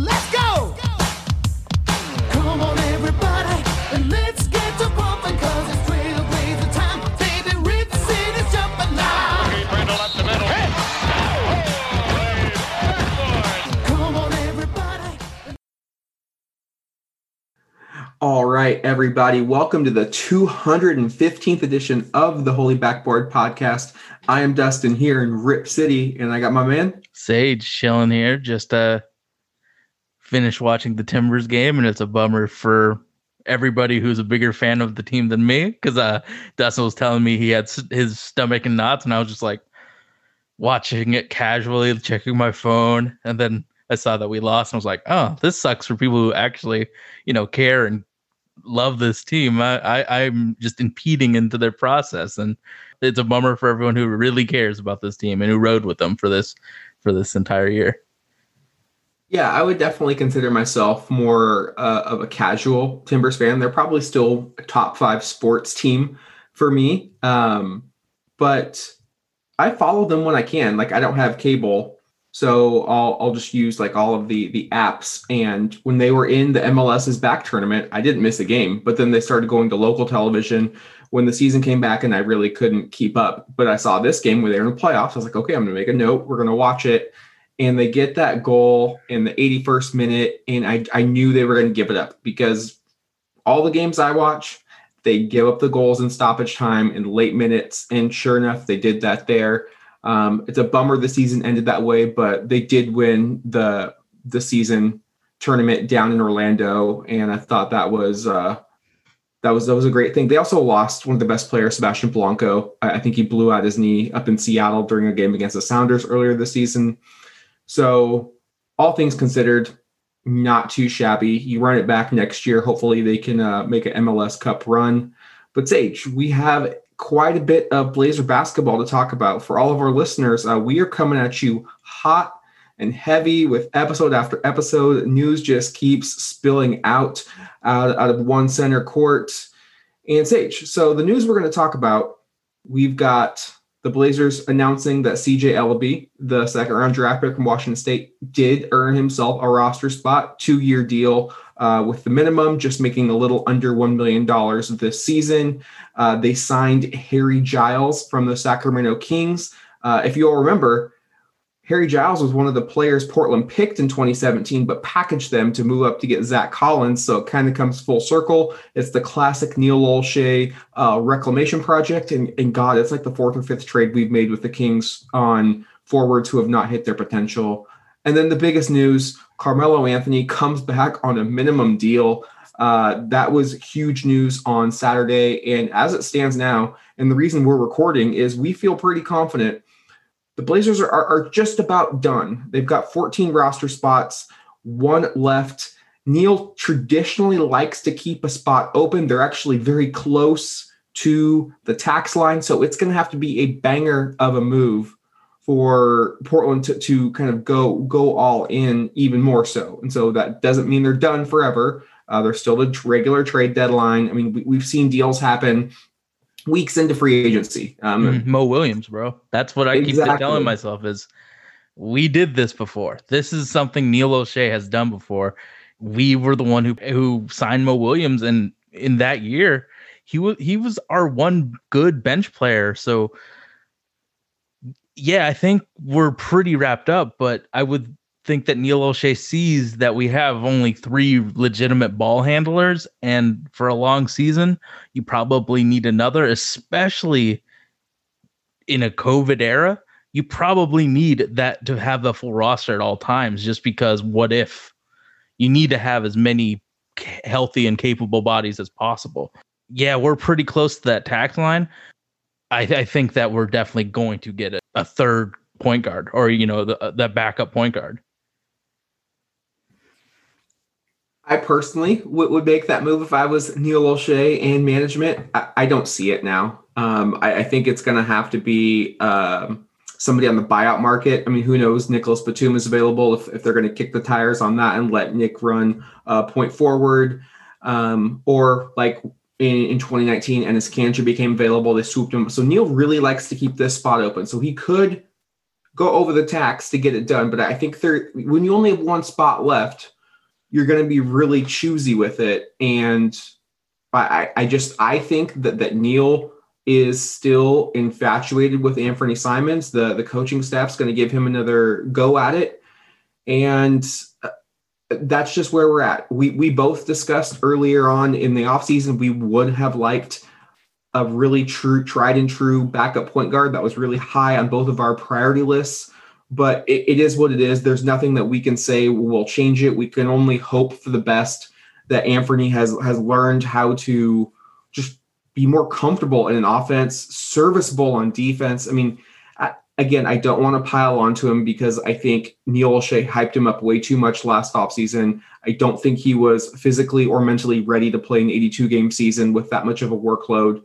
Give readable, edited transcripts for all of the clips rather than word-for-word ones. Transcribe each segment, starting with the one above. Let's go! Come on, everybody, and let's get to pumping, cause it's Trailblazer time. Baby, Rip City's jumping now. Okay, Brandel up the middle. Hit! Come on, everybody. All right, everybody, welcome to the 215th edition of the Holy Backboard Podcast. I am Dustin here in Rip City, and I got my man Sage chilling here. Just finished watching the Timbers game, and it's a bummer for everybody who's a bigger fan of the team than me, because Dustin was telling me he had his stomach in knots, and I was just like watching it casually, checking my phone, and then I saw that we lost, and I was like, oh, this sucks for people who actually, you know, care and love this team. I'm just impeding into their process, and it's a bummer for everyone who really cares about this team and who rode with them for this entire year. Yeah, I would definitely consider myself more of a casual Timbers fan. They're probably still a top five sports team for me, but I follow them when I can. Like, I don't have cable, so I'll just use like all of the apps. And when they were in the MLS's back tournament, I didn't miss a game. But then they started going to local television when the season came back, and I really couldn't keep up. But I saw this game where they were in the playoffs. I was like, okay, I'm going to make a note. We're going to watch it. And they get that goal in the 81st minute. And I knew they were going to give it up, because all the games I watch, they give up the goals in stoppage time in late minutes. And sure enough, they did that there. It's a bummer the season ended that way, but they did win the season tournament down in Orlando, and I thought that was a great thing. They also lost one of the best players, Sebastian Blanco. I think he blew out his knee up in Seattle during a game against the Sounders earlier this season. So all things considered, not too shabby. You run it back next year. Hopefully they can make an MLS Cup run. But Sage, we have quite a bit of Blazer basketball to talk about. For all of our listeners, we are coming at you hot and heavy with episode after episode. News just keeps spilling out of one center court. And Sage, so the news we're going to talk about, we've got the Blazers announcing that CJ Ellaby, the second round draft pick from Washington State, did earn himself a roster spot, 2-year deal with the minimum, just making a little under $1 million this season. They signed Harry Giles from the Sacramento Kings. If you'll remember, Harry Giles was one of the players Portland picked in 2017, but packaged them to move up to get Zach Collins. So it kind of comes full circle. It's the classic Neil Olshey reclamation project. And God, it's like the fourth or fifth trade we've made with the Kings on forwards who have not hit their potential. And then the biggest news, Carmelo Anthony comes back on a minimum deal. That was huge news on Saturday. And as it stands now, and the reason we're recording is we feel pretty confident the Blazers are just about done. They've got 14 roster spots, one left. Neil traditionally likes to keep a spot open. They're actually very close to the tax line, so it's going to have to be a banger of a move for Portland to kind of go all in even more so. And so that doesn't mean they're done forever. There's still the regular trade deadline. I mean, we've seen deals happen weeks into free agency. Mo Williams, bro. That's what I keep telling myself is we did this before. This is something Neil Olshey has done before. We were the one who signed Mo Williams, and in that year, he was our one good bench player. So yeah, I think we're pretty wrapped up, but I would think that Neil Olshey sees that we have only three legitimate ball handlers, and for a long season, you probably need another, especially in a COVID era. You probably need that to have the full roster at all times, just because what if? You need to have as many healthy and capable bodies as possible. Yeah, we're pretty close to that tax line. I think that we're definitely going to get a third point guard, or, you know, that backup point guard. I personally would make that move if I was Neil Olshey and management. I don't see it now. I think it's going to have to be somebody on the buyout market. I mean, who knows? Nicholas Batum is available if they're going to kick the tires on that and let Nick run point forward, or like in 2019, Enes Kanter became available. They swooped him. So Neil really likes to keep this spot open. So he could go over the tax to get it done. But I think when you only have one spot left, you're going to be really choosy with it. And I think that Neil is still infatuated with Anfernee Simons. The coaching staff's going to give him another go at it. And that's just where we're at. We both discussed earlier on in the offseason, we would have liked a really tried and true backup point guard. That was really high on both of our priority lists, but it is what it is. There's nothing that we can say will change it. We can only hope for the best that Anfernee has learned how to just be more comfortable in an offense, serviceable on defense. I mean, again, I don't want to pile onto him because I think Neil Olshey hyped him up way too much last offseason. I don't think he was physically or mentally ready to play an 82-game season with that much of a workload.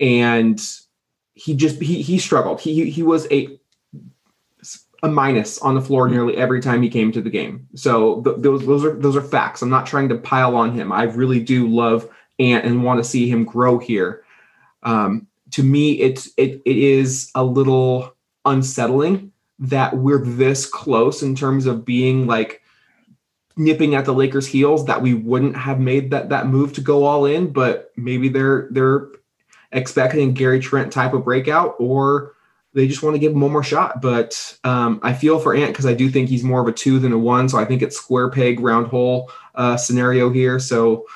And he struggled. He was a minus on the floor nearly every time he came to the game. So those are facts. I'm not trying to pile on him. I really do love Ant and want to see him grow here. To me, it is a little unsettling that we're this close in terms of being like nipping at the Lakers' heels, that we wouldn't have made that move to go all in, but maybe they're expecting Gary Trent type of breakout, or they just want to give him one more shot. But I feel for Ant because I do think he's more of a 2 than a 1. So I think it's square peg, round hole scenario here. So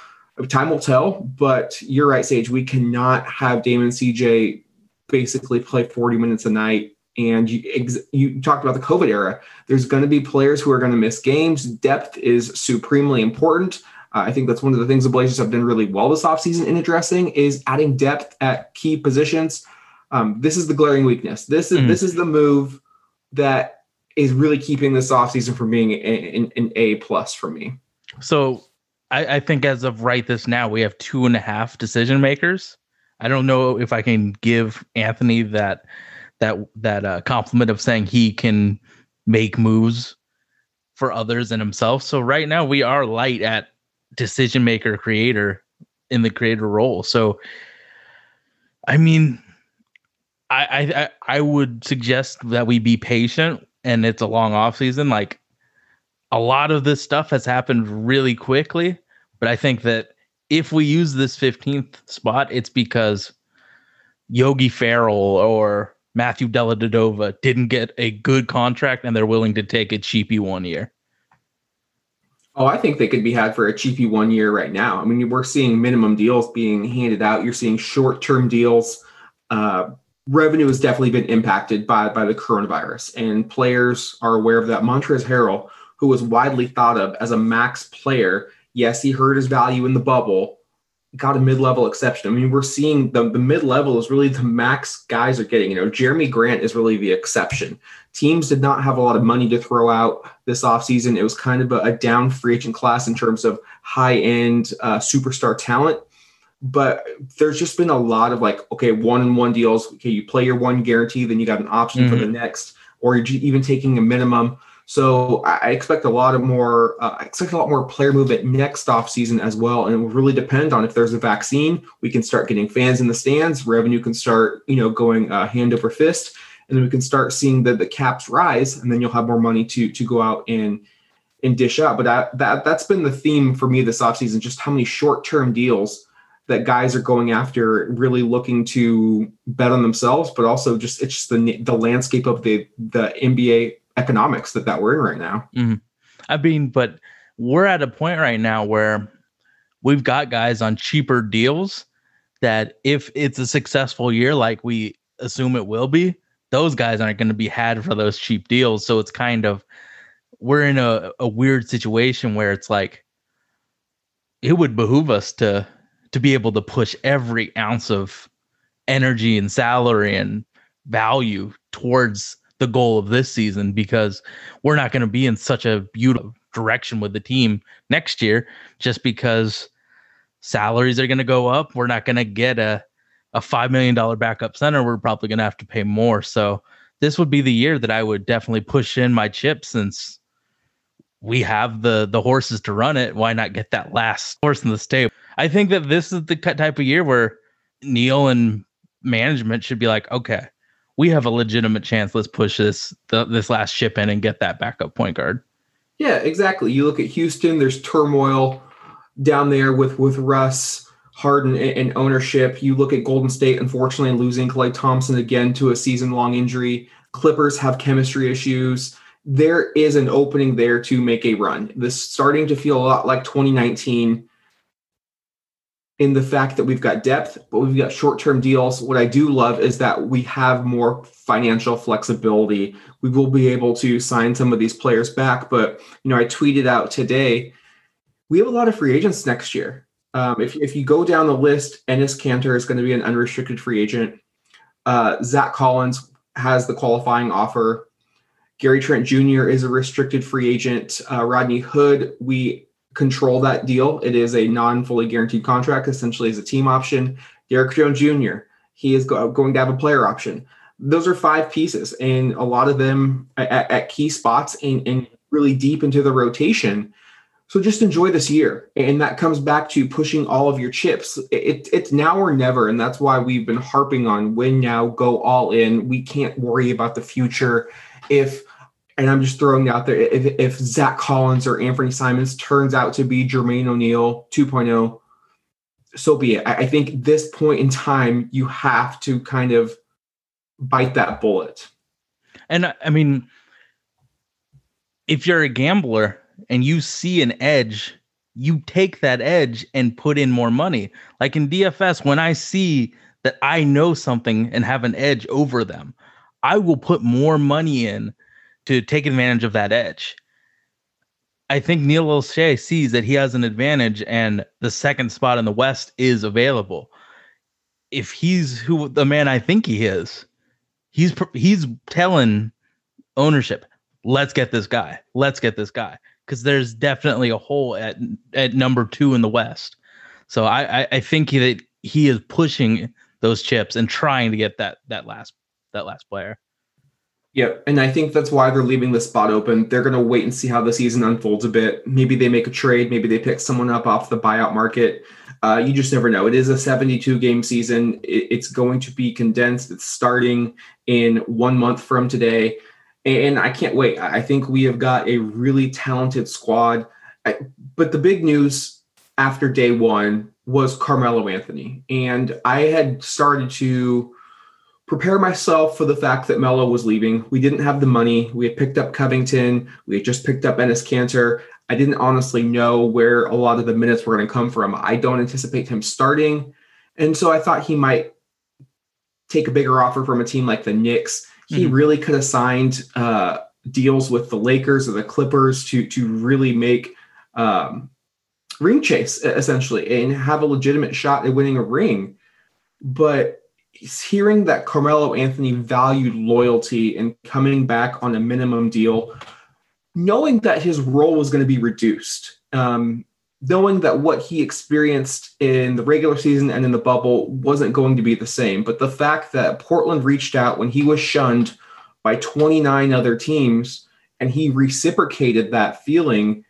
time will tell, but you're right, Sage. We cannot have Damon CJ basically play 40 minutes a night. And you talked about the COVID era. There's going to be players who are going to miss games. Depth is supremely important. I think that's one of the things the Blazers have done really well this offseason in addressing is adding depth at key positions. This is the glaring weakness. This is the move that is really keeping this offseason from being an A+ for me. So I think as of right this now, we have 2.5 decision makers. I don't know if I can give Anthony that compliment of saying he can make moves for others and himself. So right now we are light at decision maker creator in the creator role. So, I mean, I would suggest that we be patient, and it's a long off season. Like, a lot of this stuff has happened really quickly, but I think that if we use this 15th spot, it's because Yogi Ferrell or Matthew Dellavedova didn't get a good contract and they're willing to take a cheapy 1 year. Oh, I think they could be had for a cheapy 1 year right now. I mean, we're seeing minimum deals being handed out. You're seeing short-term deals. Revenue has definitely been impacted by the coronavirus, and players are aware of that. Montrezl Harrell, who was widely thought of as a max player, yes, he hurt his value in the bubble, got a mid-level exception. I mean, we're seeing the mid-level is really the max guys are getting. You know, Jeremy Grant is really the exception. Teams did not have a lot of money to throw out this offseason. It was kind of a down free agent class in terms of high-end superstar talent. But there's just been a lot of like, okay, one-on-one deals. Okay, you play your one guarantee, then you got an option for the next, or you're even taking a minimum. So I expect a lot more player movement next offseason as well. And it will really depend on if there's a vaccine, we can start getting fans in the stands, revenue can start, going hand over fist, and then we can start seeing the caps rise, and then you'll have more money to go out and dish out. But that's been the theme for me this offseason, just how many short-term deals that guys are going after, really looking to bet on themselves, but also just, it's just the landscape of the NBA economics that we're in right now. I mean, but we're at a point right now where we've got guys on cheaper deals that if it's a successful year, like we assume it will be, those guys aren't going to be had for those cheap deals. So it's kind of, we're in a weird situation where it's like, it would behoove us to be able to push every ounce of energy and salary and value towards the goal of this season, because we're not going to be in such a beautiful direction with the team next year, just because salaries are going to go up. We're not going to get a $5 million backup center. We're probably going to have to pay more. So this would be the year that I would definitely push in my chips, since we have the horses to run it. Why not get that last horse in the stable? I think that this is the type of year where Neil and management should be like, okay, we have a legitimate chance. Let's push this last ship in and get that backup point guard. Yeah, exactly. You look at Houston, there's turmoil down there with Russ, Harden, and ownership. You look at Golden State, unfortunately, losing Klay Thompson again to a season-long injury. Clippers have chemistry issues. There is an opening there to make a run. This is starting to feel a lot like 2019 in the fact that we've got depth, but we've got short-term deals. What I do love is that we have more financial flexibility. We will be able to sign some of these players back, but I tweeted out today, we have a lot of free agents next year. If you go down the list, Enes Kanter is going to be an unrestricted free agent. Zach Collins has the qualifying offer. Gary Trent Jr. is a restricted free agent. Rodney Hood, we control that deal. It is a non-fully guaranteed contract, essentially as a team option. Derrick Jones Jr., he is going to have a player option. Those are five pieces, and a lot of them at key spots and really deep into the rotation. So just enjoy this year. And that comes back to pushing all of your chips. It's now or never. And that's why we've been harping on win now, go all in. We can't worry about the future. And I'm just throwing out there, if Zach Collins or Anfernee Simons turns out to be Jermaine O'Neal 2.0, so be it. I think this point in time, you have to kind of bite that bullet. And I mean, if you're a gambler, and you see an edge, you take that edge and put in more money. Like in DFS, when I see that I know something and have an edge over them, I will put more money in to take advantage of that edge. I think Neil Olshey sees that he has an advantage and the second spot in the West is available. If he's the man I think he is, he's telling ownership, let's get this guy. Because there's definitely a hole at number 2 in the West. So I think that he is pushing those chips and trying to get that last player. Yeah, and I think that's why they're leaving the spot open. They're going to wait and see how the season unfolds a bit. Maybe they make a trade. Maybe they pick someone up off the buyout market. You just never know. It is a 72-game season. It's going to be condensed. It's starting in 1 month from today. And I can't wait. I think we have got a really talented squad. But the big news after day one was Carmelo Anthony. And I had started to prepare myself for the fact that Melo was leaving. We didn't have the money. We had picked up Covington. We had just picked up Enes Kanter. I didn't honestly know where a lot of the minutes were going to come from. I don't anticipate him starting. And so I thought he might take a bigger offer from a team like the Knicks. He really could have signed deals with the Lakers or the Clippers to really make ring chase, essentially, and have a legitimate shot at winning a ring. But hearing that Carmelo Anthony valued loyalty and coming back on a minimum deal, knowing that his role was going to be reduced, knowing that what he experienced in the regular season and in the bubble wasn't going to be the same. But the fact that Portland reached out when he was shunned by 29 other teams and he reciprocated that feeling,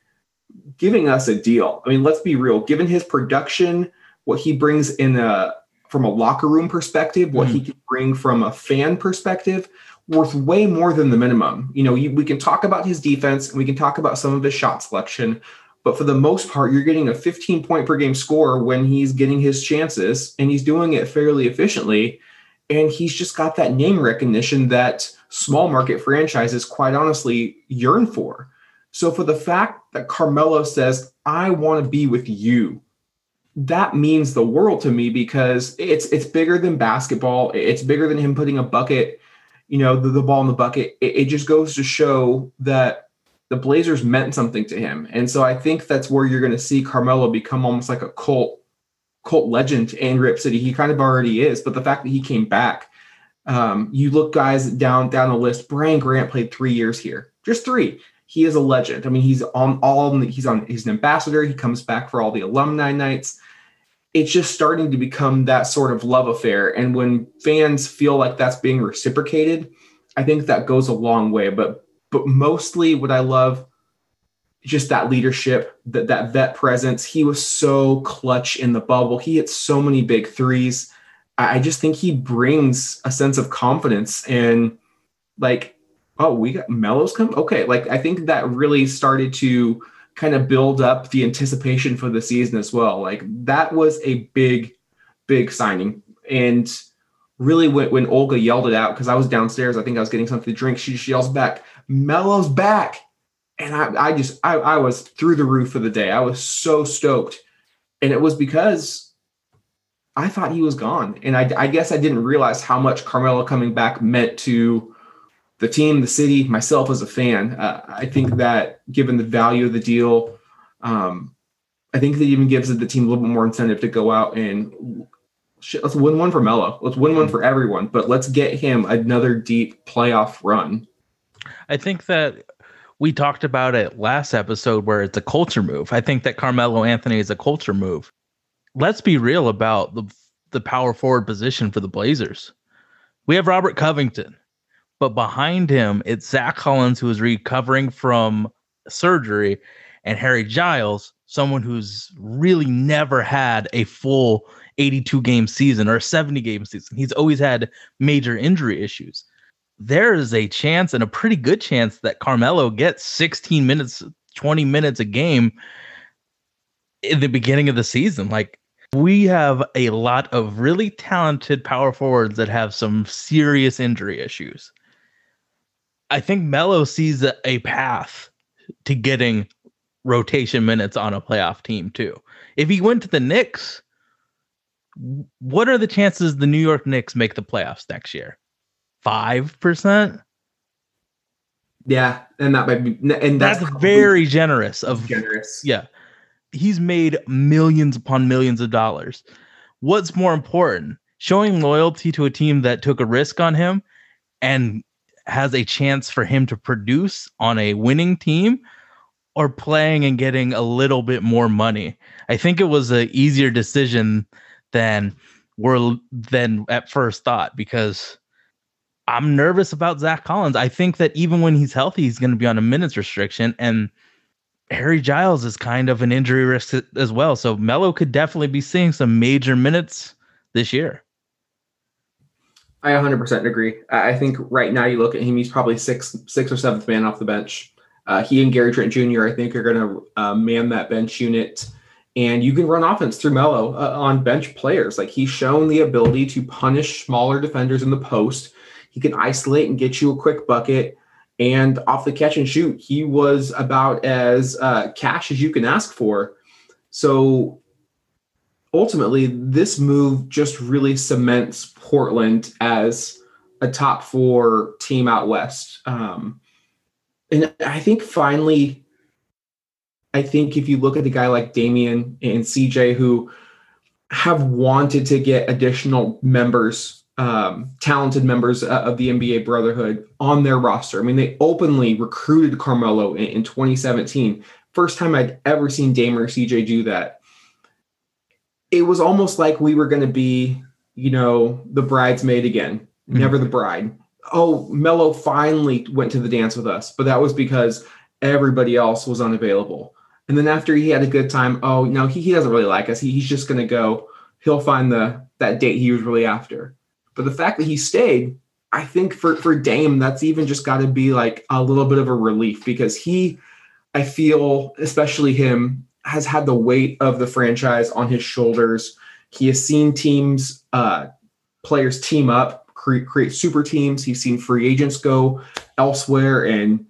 giving us a deal. I mean, let's be real. Given his production, what he brings from a locker room perspective, what he can bring from a fan perspective, worth way more than the minimum. We can talk about his defense and we can talk about some of his shot selection, but for the most part, you're getting a 15-point-per-game score when he's getting his chances, and he's doing it fairly efficiently, and he's just got that name recognition that small-market franchises, quite honestly, yearn for. So for the fact that Carmelo says, I want to be with you, that means the world to me because it's bigger than basketball. It's bigger than him putting a bucket, the ball in the bucket. It just goes to show that the Blazers meant something to him. And so I think that's where you're going to see Carmelo become almost like a cult legend in Rip City. He kind of already is, but the fact that he came back, you look guys down the list, Brian Grant played 3 years here, just 3. He is a legend. I mean, he's an ambassador. He comes back for all the alumni nights. It's just starting to become that sort of love affair. And when fans feel like that's being reciprocated, I think that goes a long way, but mostly what I love, just that leadership, that vet presence. He was so clutch in the bubble. He hit so many big threes. I just think he brings a sense of confidence and like, oh, we got Melo's come. Okay. Like, I think that really started to kind of build up the anticipation for the season as well. Like that was a big, big signing. And really when Olga yelled it out, cause I was downstairs, I think I was getting something to drink. She yells back, Melo's back. And I was through the roof for the day. I was so stoked. And it was because I thought he was gone. And I guess I didn't realize how much Carmelo coming back meant to the team, the city, myself as a fan. I think that given the value of the deal, I think that even gives the team a little bit more incentive to go out and let's win one for Melo. Let's win one for everyone, but let's get him another deep playoff run. I think that we talked about it last episode where it's a culture move. I think that Carmelo Anthony is a culture move. Let's be real about the power forward position for the Blazers. We have Robert Covington, but behind him, it's Zach Collins, who is recovering from surgery, and Harry Giles, someone who's really never had a full 82-game season or 70-game season. He's always had major injury issues. There is a chance, and a pretty good chance, that Carmelo gets 16 minutes, 20 minutes a game in the beginning of the season. Like, we have a lot of really talented power forwards that have some serious injury issues. I think Melo sees a path to getting rotation minutes on a playoff team too. If he went to the Knicks, what are the chances the New York Knicks make the playoffs next year? 5%? Yeah, and that might be, and that's very generous. Yeah. He's made millions upon millions of dollars. What's more important, showing loyalty to a team that took a risk on him and has a chance for him to produce on a winning team, or playing and getting a little bit more money? I think it was an easier decision than at first thought, because I'm nervous about Zach Collins. I think that even when he's healthy, he's going to be on a minutes restriction, and Harry Giles is kind of an injury risk as well. So Melo could definitely be seeing some major minutes this year. I 100% agree. I think right now you look at him, he's probably sixth or seventh man off the bench. He and Gary Trent Jr., I think, are going to man that bench unit. And you can run offense through Melo on bench players. Like, he's shown the ability to punish smaller defenders in the post. He can isolate and get you a quick bucket. And off the catch and shoot, he was about as cash as you can ask for. So ultimately, this move just really cements Portland as a top four team out West. And I think finally, I think if you look at the guy like Damian and CJ, who have wanted to get additional members, talented members of the NBA Brotherhood on their roster. I mean, they openly recruited Carmelo in 2017. First time I'd ever seen Dame or CJ do that. It was almost like we were going to be, the bridesmaid again, never the bride. Oh, Melo finally went to the dance with us, but that was because everybody else was unavailable. And then after he had a good time, oh, no, he doesn't really like us. He's just going to go. He'll find that date he was really after. But the fact that he stayed, I think for Dame, that's even just got to be like a little bit of a relief, because I feel, especially him, has had the weight of the franchise on his shoulders. He has seen teams, players team up, create super teams. He's seen free agents go elsewhere. And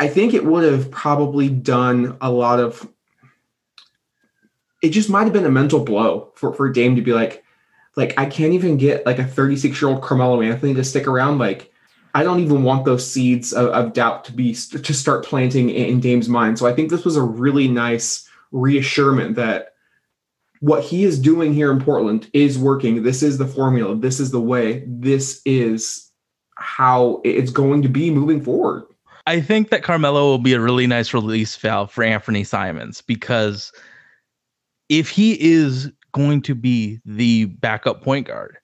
I think it would have probably done a lot of, it just might've been a mental blow for Dame to be like, I can't even get like a 36-year-old Carmelo Anthony to stick around. Like, I don't even want those seeds of doubt to start planting in Dame's mind. So I think this was a really nice reassurance that what he is doing here in Portland is working. This is the formula. This is the way. This is how it's going to be moving forward. I think that Carmelo will be a really nice release valve for Anfernee Simons, because if he is going to be the backup point guard,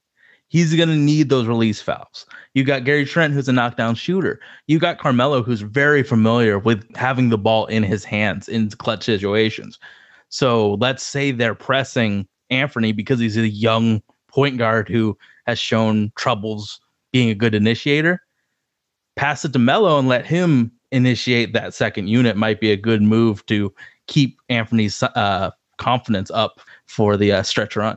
he's going to need those release fouls. You got Gary Trent, who's a knockdown shooter. You got Carmelo, who's very familiar with having the ball in his hands in clutch situations. So let's say they're pressing Anfernee because he's a young point guard who has shown troubles being a good initiator. Pass it to Melo and let him initiate that second unit might be a good move to keep Anthony's confidence up for the stretch run.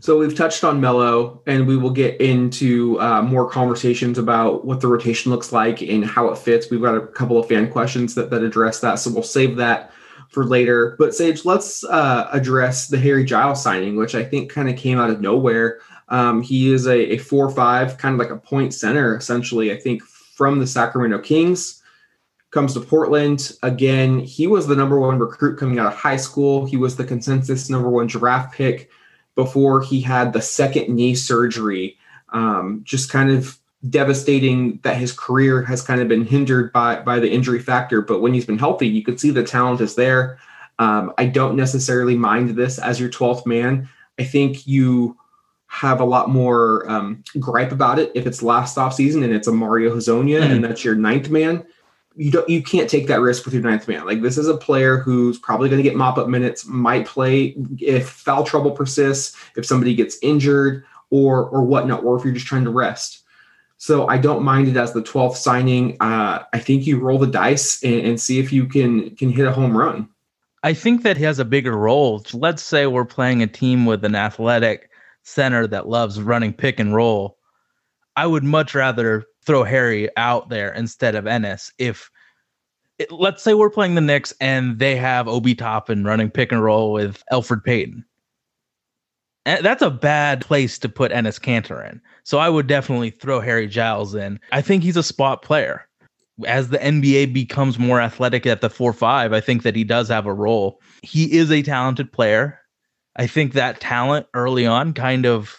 So we've touched on Melo, and we will get into more conversations about what the rotation looks like and how it fits. We've got a couple of fan questions that address that, so we'll save that for later. But Sage, let's address the Harry Giles signing, which I think kind of came out of nowhere. He is a 4-5, kind of like a point center, essentially, I think, from the Sacramento Kings. Comes to Portland. Again, he was the number one recruit coming out of high school. He was the consensus number one draft pick before he had the second knee surgery. Just kind of devastating that his career has kind of been hindered by the injury factor. But when he's been healthy, you can see the talent is there. I don't necessarily mind this as your 12th man. I think you have a lot more gripe about it if it's last offseason and it's a Mario Hezonja and that's your ninth man. You can't take that risk with your ninth man. Like, this is a player who's probably going to get mop-up minutes, might play if foul trouble persists, if somebody gets injured or whatnot, or if you're just trying to rest. So I don't mind it as the 12th signing. I think you roll the dice and see if you can hit a home run. I think that he has a bigger role. Let's say we're playing a team with an athletic center that loves running pick and roll. I would much rather throw Harry out there instead of Enes. Let's say we're playing the Knicks and they have Obi Toppin running pick and roll with Elfrid Payton. That's a bad place to put Enes Kanter in. So I would definitely throw Harry Giles in. I think he's a spot player. As the NBA becomes more athletic at the 4-5, I think that he does have a role. He is a talented player. I think that talent early on kind of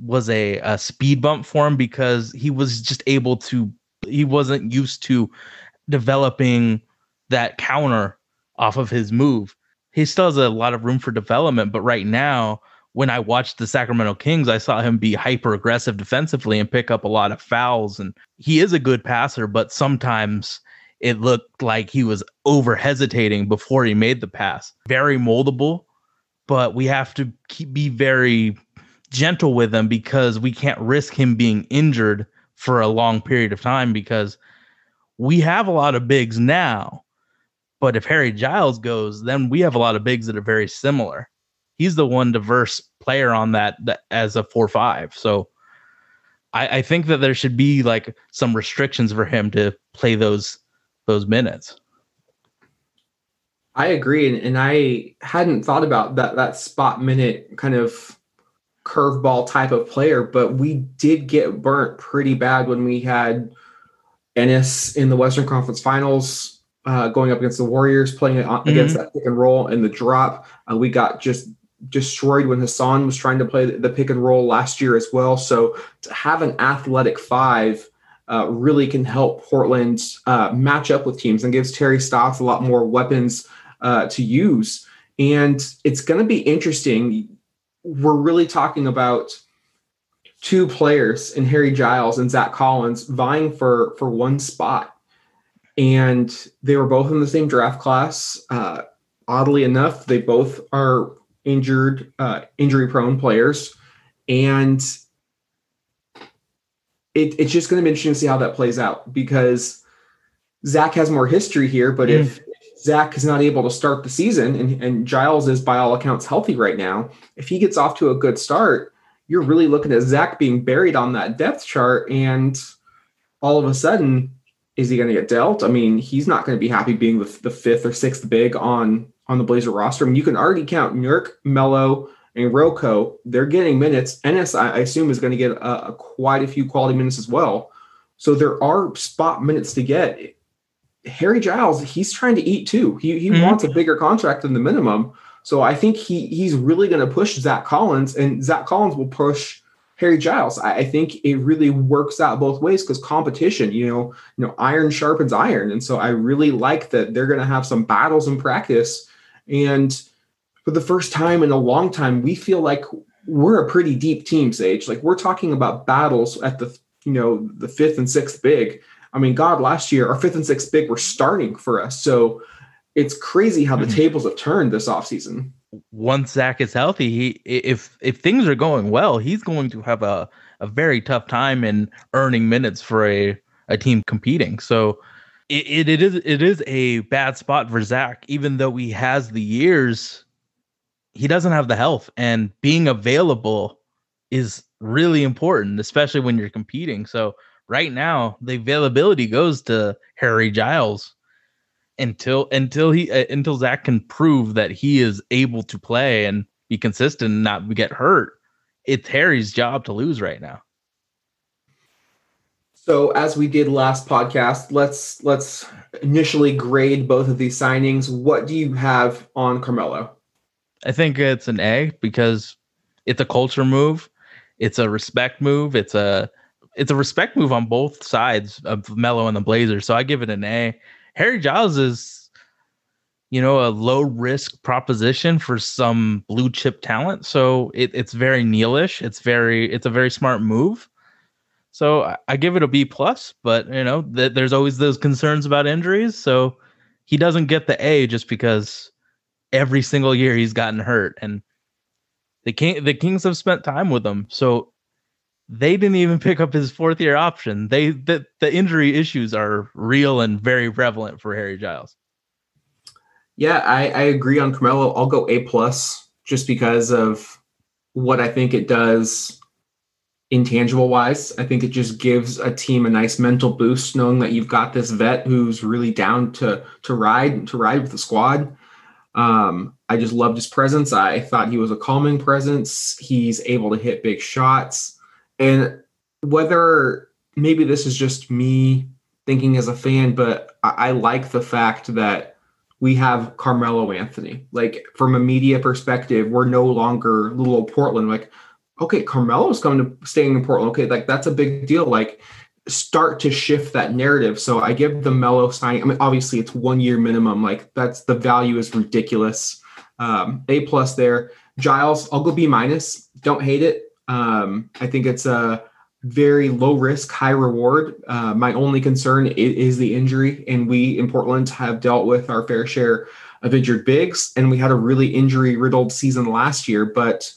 was a speed bump for him because he was just able to, he wasn't used to developing that counter off of his move. He still has a lot of room for development, but right now, when I watched the Sacramento Kings, I saw him be hyper aggressive defensively and pick up a lot of fouls. And he is a good passer, but sometimes it looked like he was over hesitating before he made the pass. Very moldable, but we have to be very gentle with him because we can't risk him being injured for a long period of time because we have a lot of bigs now. But if Harry Giles goes, then we have a lot of bigs that are very similar. He's the one diverse player on that as a 4-5. So I think that there should be like some restrictions for him to play those minutes. I agree. And I hadn't thought about that spot minute kind of curveball type of player, but we did get burnt pretty bad when we had Enes in the Western Conference Finals going up against the Warriors, playing against that pick and roll and the drop. We got just destroyed when Hassan was trying to play the pick and roll last year as well. So to have an athletic five really can help Portland match up with teams and gives Terry Stotts a lot more weapons to use. And it's going to be interesting. We're really talking about two players in Harry Giles and Zach Collins vying for one spot. And they were both in the same draft class. Oddly enough, they both are injury prone players. And it's just going to be interesting to see how that plays out because Zach has more history here, but if Zach is not able to start the season, and Giles is, by all accounts, healthy right now. If he gets off to a good start, you're really looking at Zach being buried on that depth chart, and all of a sudden, is he going to get dealt? I mean, he's not going to be happy being the fifth or sixth big on the Blazer roster. I mean, you can already count Nurk, Melo, and Rocco. They're getting minutes. Enes, I assume, is going to get quite a few quality minutes as well. So there are spot minutes to get. Harry Giles, he's trying to eat too. He wants a bigger contract than the minimum. So I think he's really going to push Zach Collins, and Zach Collins will push Harry Giles. I think it really works out both ways because competition, you know, iron sharpens iron. And so I really like that they're going to have some battles in practice. And for the first time in a long time, we feel like we're a pretty deep team, Sage. Like, we're talking about battles at the, you know, the fifth and sixth big. I mean, God, last year, our fifth and sixth big were starting for us. So it's crazy how the tables have turned this offseason. Once Zach is healthy, if things are going well, he's going to have a very tough time in earning minutes for a team competing. So it is a bad spot for Zach. Even though he has the years, he doesn't have the health, and being available is really important, especially when you're competing. So right now, the availability goes to Harry Giles until Zach can prove that he is able to play and be consistent and not get hurt. It's Harry's job to lose right now. So as we did last podcast, let's initially grade both of these signings. What do you have on Carmelo? I think it's an A because it's a culture move. It's a respect move. It's a respect move on both sides of Melo and the Blazers. So I give it an A. Harry Giles is, a low risk proposition for some blue chip talent. So it's very Neilish. It's a very smart move. So I give it a B+, but there's always those concerns about injuries. So he doesn't get the A just because every single year he's gotten hurt, and the Kings have spent time with him. So they didn't even pick up his fourth-year option. The injury issues are real and very prevalent for Harry Giles. Yeah, I agree on Carmelo. I'll go A+ just because of what I think it does intangible-wise. I think it just gives a team a nice mental boost knowing that you've got this vet who's really down to ride with the squad. I just loved his presence. I thought he was a calming presence. He's able to hit big shots. And whether maybe this is just me thinking as a fan, but I like the fact that we have Carmelo Anthony. Like, from a media perspective, we're no longer little old Portland. Like, okay, Carmelo's staying in Portland. Okay, like that's a big deal. Like, start to shift that narrative. So I give the Melo signing. I mean, obviously it's 1 year minimum. Like, that's the value is ridiculous. A+ there. Giles, I'll go B-. Don't hate it. I think it's a very low risk, high reward. My only concern is the injury. And we in Portland have dealt with our fair share of injured bigs. And we had a really injury riddled season last year. But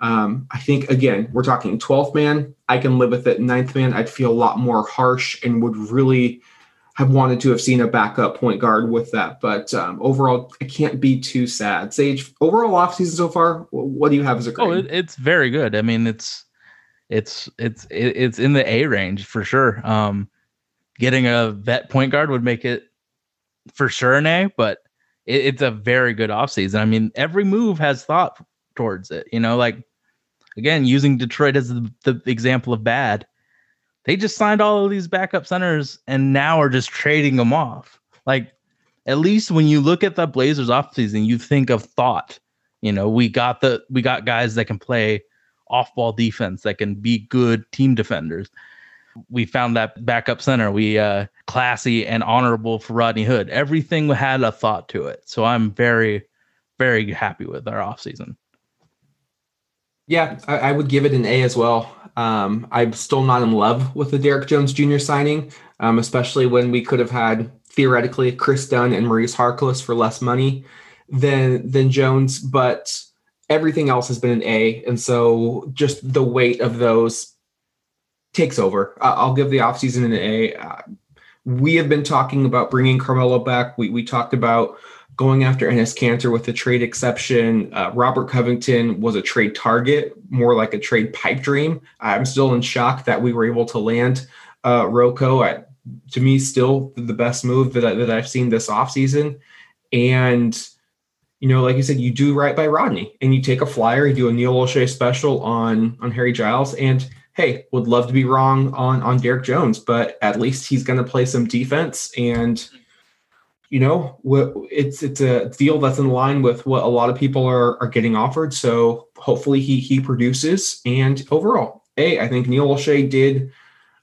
I think, again, we're talking 12th man. I can live with it. 9th man, I'd feel a lot more harsh and would really have wanted to have seen a backup point guard with that. But overall, I can't be too sad. Sage, overall offseason so far, what do you have as a grade? Oh, it's very good. I mean, it's in the A range for sure. Getting a vet point guard would make it for sure an A, but it's a very good offseason. I mean, every move has thought towards it. Like, again, using Detroit as the example of bad. They just signed all of these backup centers and now are just trading them off. Like, at least when you look at the Blazers offseason, you think of thought. We got guys that can play off-ball defense, that can be good team defenders. We found that backup center. We classy and honorable for Rodney Hood. Everything had a thought to it. So I'm very, very happy with our offseason. Yeah, I would give it an A as well. I'm still not in love with the Derek Jones Jr. signing, especially when we could have had, theoretically, Chris Dunn and Maurice Harkless for less money than Jones. But everything else has been an A, and so just the weight of those takes over. I'll give the offseason an A. We have been talking about bringing Carmelo back. We talked about going after Enes Kanter with a trade exception. Robert Covington was a trade target, more like a trade pipe dream. I'm still in shock that we were able to land Rocco. To me, still the best move that I've seen this offseason. And, like you said, you do right by Rodney. And you take a flyer, you do a Neil Olshey special on Harry Giles. And, hey, would love to be wrong on Derek Jones, but at least he's going to play some defense. And it's a deal that's in line with what a lot of people are getting offered. So hopefully he produces. And overall, hey, I think Neil Olshey did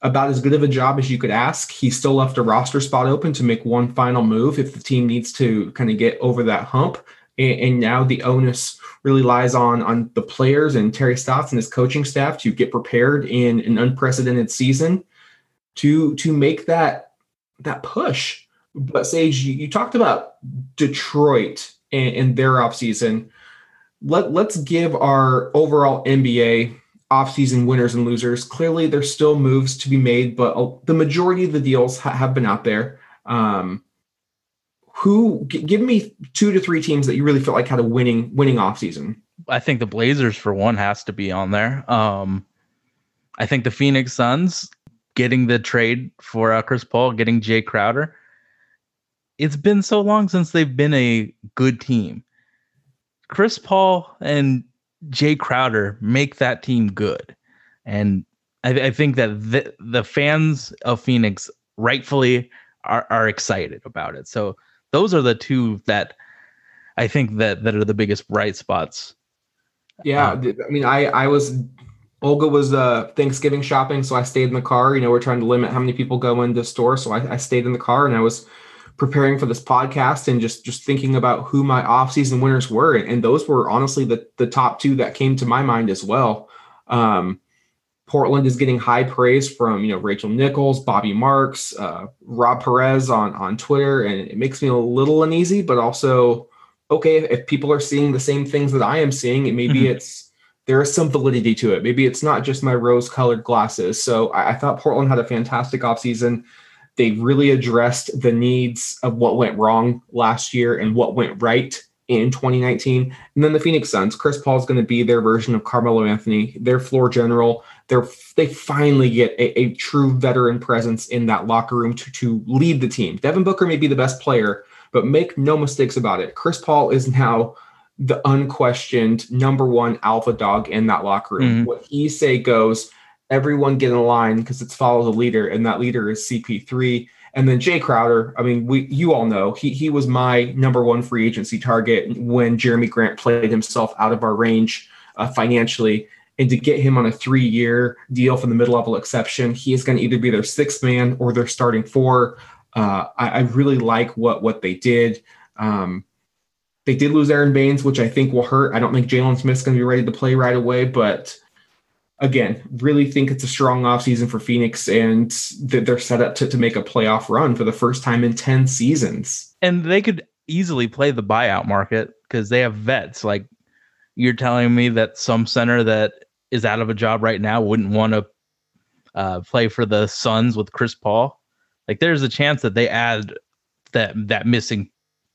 about as good of a job as you could ask. He still left a roster spot open to make one final move if the team needs to kind of get over that hump. And now the onus really lies on the players and Terry Stotts and his coaching staff to get prepared in an unprecedented season to make that push. But Sage, you talked about Detroit and their offseason. Let's give our overall NBA offseason winners and losers. Clearly, there's still moves to be made, but the majority of the deals have been out there. Give me 2 to 3 teams that you really felt like had a winning offseason. I think the Blazers, for one, has to be on there. I think the Phoenix Suns getting the trade for Chris Paul, getting Jay Crowder. It's been so long since they've been a good team. Chris Paul and Jay Crowder make that team good. And I think that the fans of Phoenix rightfully are excited about it. So those are the two that I think that are the biggest bright spots. Yeah. I mean, Olga was Thanksgiving shopping, so I stayed in the car. You know, we're trying to limit how many people go in the store. So I stayed in the car and I was preparing for this podcast and just thinking about who my offseason winners were. And those were honestly the top two that came to my mind as well. Portland is getting high praise from, Rachel Nichols, Bobby Marks, Rob Perez on Twitter. And it makes me a little uneasy, but also, okay, if people are seeing the same things that I am seeing, and maybe there is some validity to it. Maybe it's not just my rose-colored glasses. So I thought Portland had a fantastic offseason. They really addressed the needs of what went wrong last year and what went right in 2019. And then the Phoenix Suns, Chris Paul is going to be their version of Carmelo Anthony, their floor general. They finally get a true veteran presence in that locker room to lead the team. Devin Booker may be the best player, but make no mistakes about it. Chris Paul is now the unquestioned number one alpha dog in that locker room. Mm-hmm. What he say goes. Everyone get in line because it's follow the leader, and that leader is CP3. And then Jay Crowder, I mean, you all know he was my number one free agency target when Jeremy Grant played himself out of our range financially. And to get him on a 3-year deal for the mid-level exception, he is going to either be their sixth man or their starting four. I really like what they did. They did lose Aaron Baines, which I think will hurt. I don't think Jalen Smith's going to be ready to play right away, but again, really think it's a strong offseason for Phoenix, and they're set up to make a playoff run for the first time in 10 seasons. And they could easily play the buyout market because they have vets. Like, you're telling me that some center that is out of a job right now wouldn't want to play for the Suns with Chris Paul? Like, there's a chance that they add that missing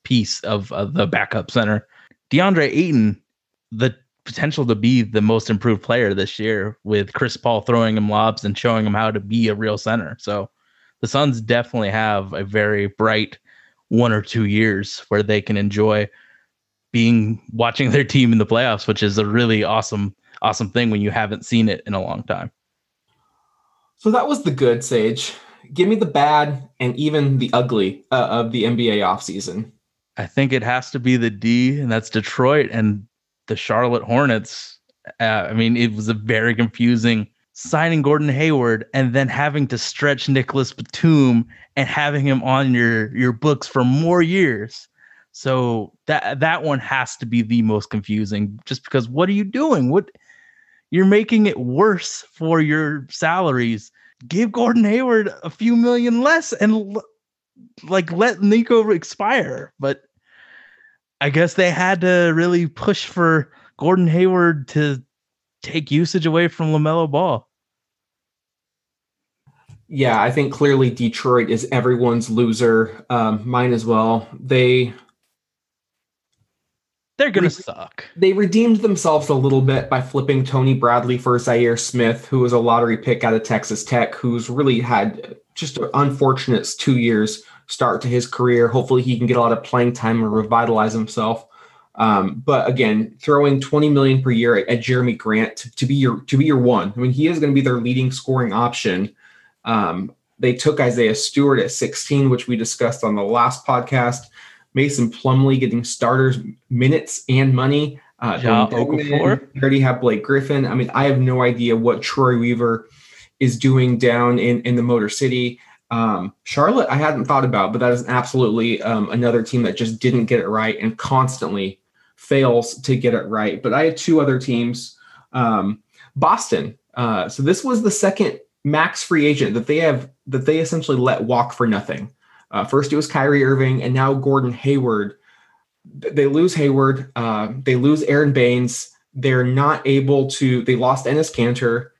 piece of the backup center. DeAndre Ayton, the potential to be the most improved player this year with Chris Paul throwing him lobs and showing him how to be a real center. So the Suns definitely have a very bright 1 or 2 years where they can enjoy watching their team in the playoffs, which is a really awesome, awesome thing when you haven't seen it in a long time. So that was the good, Sage. Give me the bad and even the ugly of the NBA offseason. I think it has to be the D, and that's Detroit and the Charlotte Hornets. I mean, it was a very confusing signing Gordon Hayward and then having to stretch Nicholas Batum and having him on your books for more years. So that one has to be the most confusing, just because what are you doing? What, you're making it worse for your salaries. Give Gordon Hayward a few million less and let Nico expire. But I guess they had to really push for Gordon Hayward to take usage away from LaMelo Ball. Yeah, I think clearly Detroit is everyone's loser. Mine as well. They're going to suck. They redeemed themselves a little bit by flipping Tony Bradley for Zaire Smith, who was a lottery pick out of Texas Tech, who's really had just an unfortunate 2 years start to his career. Hopefully he can get a lot of playing time and revitalize himself. But again, throwing $20 million per year at Jeremy Grant to be your one. I mean, he is going to be their leading scoring option. They took Isaiah Stewart at 16, which we discussed on the last podcast. Mason Plumlee getting starters minutes and money. They already have Blake Griffin. I mean, I have no idea what Troy Weaver is doing down in the Motor City. Charlotte, I hadn't thought about, but that is absolutely another team that just didn't get it right and constantly fails to get it right. But I had two other teams. Boston. So this was the second max free agent that they essentially let walk for nothing. First, it was Kyrie Irving, and now Gordon Hayward. They lose Hayward. They lose Aaron Baines. They're not able to – they lost Enes Kanter.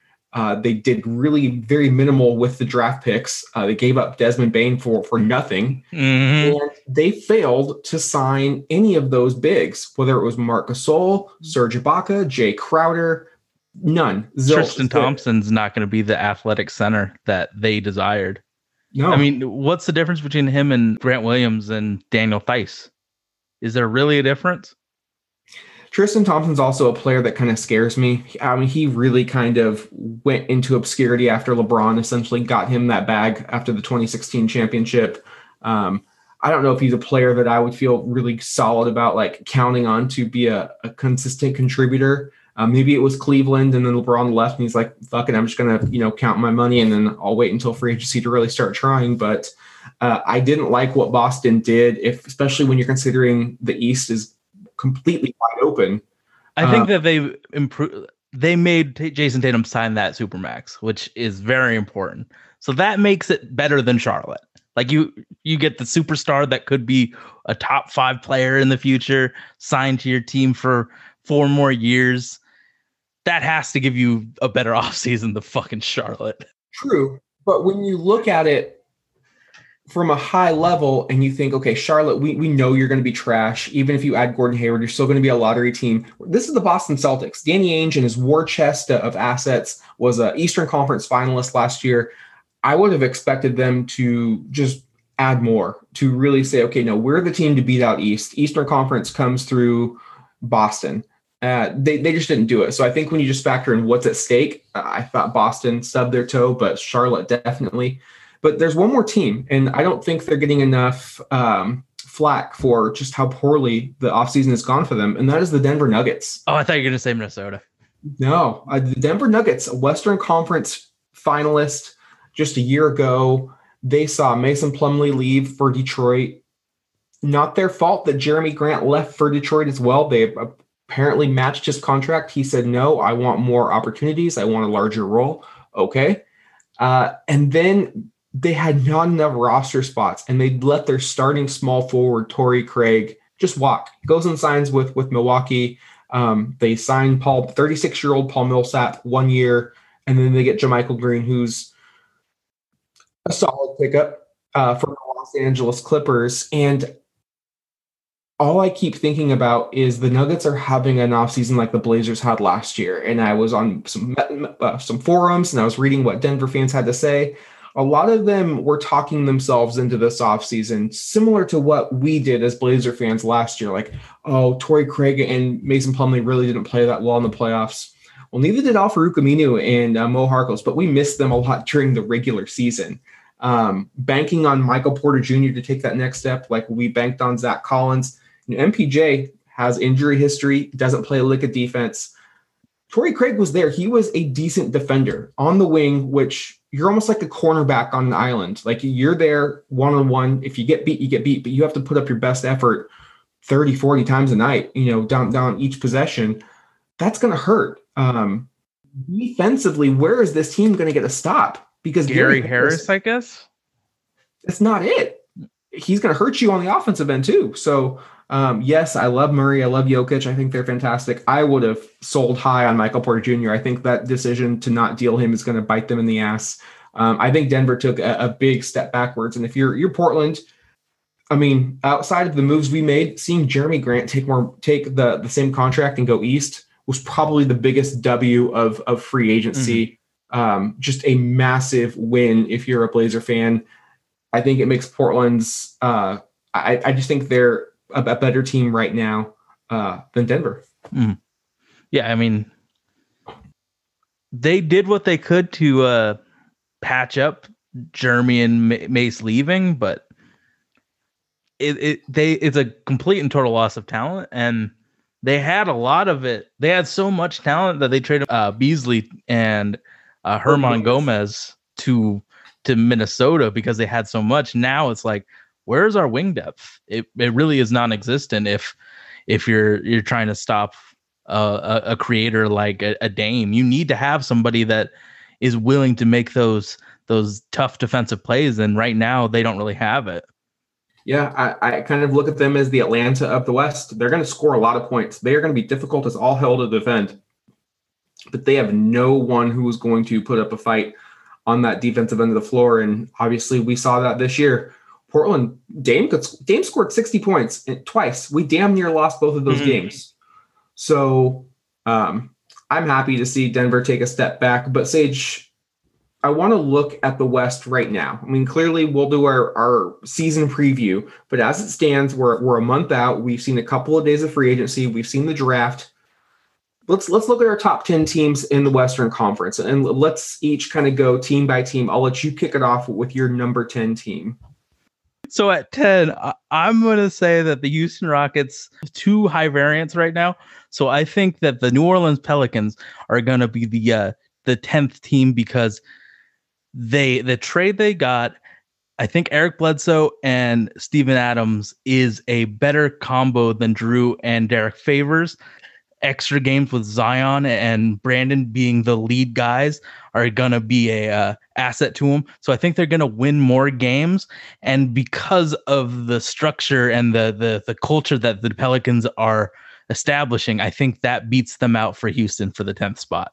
They did really very minimal with the draft picks. They gave up Desmond Bain for nothing. Mm-hmm. And they failed to sign any of those bigs, whether it was Marc Gasol, Serge Ibaka, Jay Crowder, none. Tristan Thompson's not going to be the athletic center that they desired. No. I mean, what's the difference between him and Grant Williams and Daniel Theis? Is there really a difference? Tristan Thompson's also a player that kind of scares me. I mean, he really kind of went into obscurity after LeBron essentially got him that bag after the 2016 championship. I don't know if he's a player that I would feel really solid about, like, counting on to be a consistent contributor. Maybe it was Cleveland and then LeBron left and he's like, fuck it, I'm just going to, count my money and then I'll wait until free agency to really start trying. But I didn't like what Boston did, especially when you're considering the East is completely wide open. I think that they improved. They made Jason Tatum sign that Supermax, which is very important. So that makes it better than Charlotte. Like you get the superstar that could be a top 5 player in the future signed to your team for 4 more years. That has to give you a better offseason than fucking Charlotte. True. But when you look at it from a high level and you think, okay, Charlotte, we know you're going to be trash. Even if you add Gordon Hayward, you're still going to be a lottery team. This is the Boston Celtics. Danny Ainge and his war chest of assets was an Eastern Conference finalist last year. I would have expected them to just add more to really say, okay, no, we're the team to beat out East. Eastern Conference comes through Boston. They just didn't do it. So I think when you just factor in what's at stake, I thought Boston stubbed their toe, but Charlotte definitely. But there's one more team, and I don't think they're getting enough flack for just how poorly the offseason has gone for them, and that is the Denver Nuggets. Oh, I thought you were going to say Minnesota. No, the Denver Nuggets, a Western Conference finalist just a year ago. They saw Mason Plumlee leave for Detroit. Not their fault that Jeremy Grant left for Detroit as well. They apparently matched his contract. He said, no, I want more opportunities. I want a larger role. Okay. And then they had not enough roster spots, and they let their starting small forward, Torrey Craig, just walk. Goes and signs with Milwaukee. They signed 36-year-old Paul Millsap 1 year, and then they get JaMychal Green, who's a solid pickup from the Los Angeles Clippers. And all I keep thinking about is the Nuggets are having an offseason like the Blazers had last year. And I was on some forums, and I was reading what Denver fans had to say. A lot of them were talking themselves into this offseason, similar to what we did as Blazer fans last year. Like, oh, Torrey Craig and Mason Plumlee really didn't play that well in the playoffs. Well, neither did Al-Farouq Aminu and Mo Harkless, but we missed them a lot during the regular season. Banking on Michael Porter Jr. to take that next step, like we banked on Zach Collins. MPJ has injury history, doesn't play a lick of defense. Torrey Craig was there. He was a decent defender on the wing, which – you're almost like a cornerback on an island. Like, you're there one-on-one. If you get beat, you get beat, but you have to put up your best effort 30, 40 times a night, down each possession. That's going to hurt. Defensively, where is this team going to get a stop? Because Gary Harris, I guess. That's not it. He's going to hurt you on the offensive end too. So yes, I love Murray. I love Jokic. I think they're fantastic. I would have sold high on Michael Porter Jr. I think that decision to not deal him is going to bite them in the ass. I think Denver took a big step backwards. And if you're Portland, I mean, outside of the moves we made, seeing Jeremy Grant take the same contract and go East was probably the biggest W of free agency. Mm-hmm. Just a massive win if you're a Blazer fan. I think it makes Portland's I just think they're a better team right now than Denver. Mm. Yeah, I mean, they did what they could to patch up Jeremy and Mace leaving, but it's a complete and total loss of talent, and they had a lot of it. They had so much talent that they traded Beasley and Herman Gomez to Minnesota because they had so much. Now it's like, where's our wing depth? It really is non-existent if you're trying to stop a creator like a Dame. You need to have somebody that is willing to make those tough defensive plays, and right now they don't really have it. Yeah, I kind of look at them as the Atlanta of the West. They're going to score a lot of points. They are going to be difficult as all hell to defend, but they have no one who is going to put up a fight on that defensive end of the floor. And obviously we saw that this year. Portland, Dame scored 60 points twice. We damn near lost both of those games. So I'm happy to see Denver take a step back. But Sage, I want to look at the West right now. I mean, clearly we'll do our season preview, but as it stands, we're a month out. We've seen a couple of days of free agency. We've seen the draft. Let's look at our top 10 teams in the Western Conference, and let's each kind of go team by team. I'll let you kick it off with your number 10 team. So at 10, I'm going to say that the Houston Rockets have two high variants right now. So I think that the New Orleans Pelicans are going to be the 10th team because the trade they got, I think Eric Bledsoe and Steven Adams is a better combo than Drew and Derek Favors. Extra games with Zion and Brandon being the lead guys are going to be a asset to them. So I think they're going to win more games. And because of the structure and the culture that the Pelicans are establishing, I think that beats them out for Houston for the 10th spot.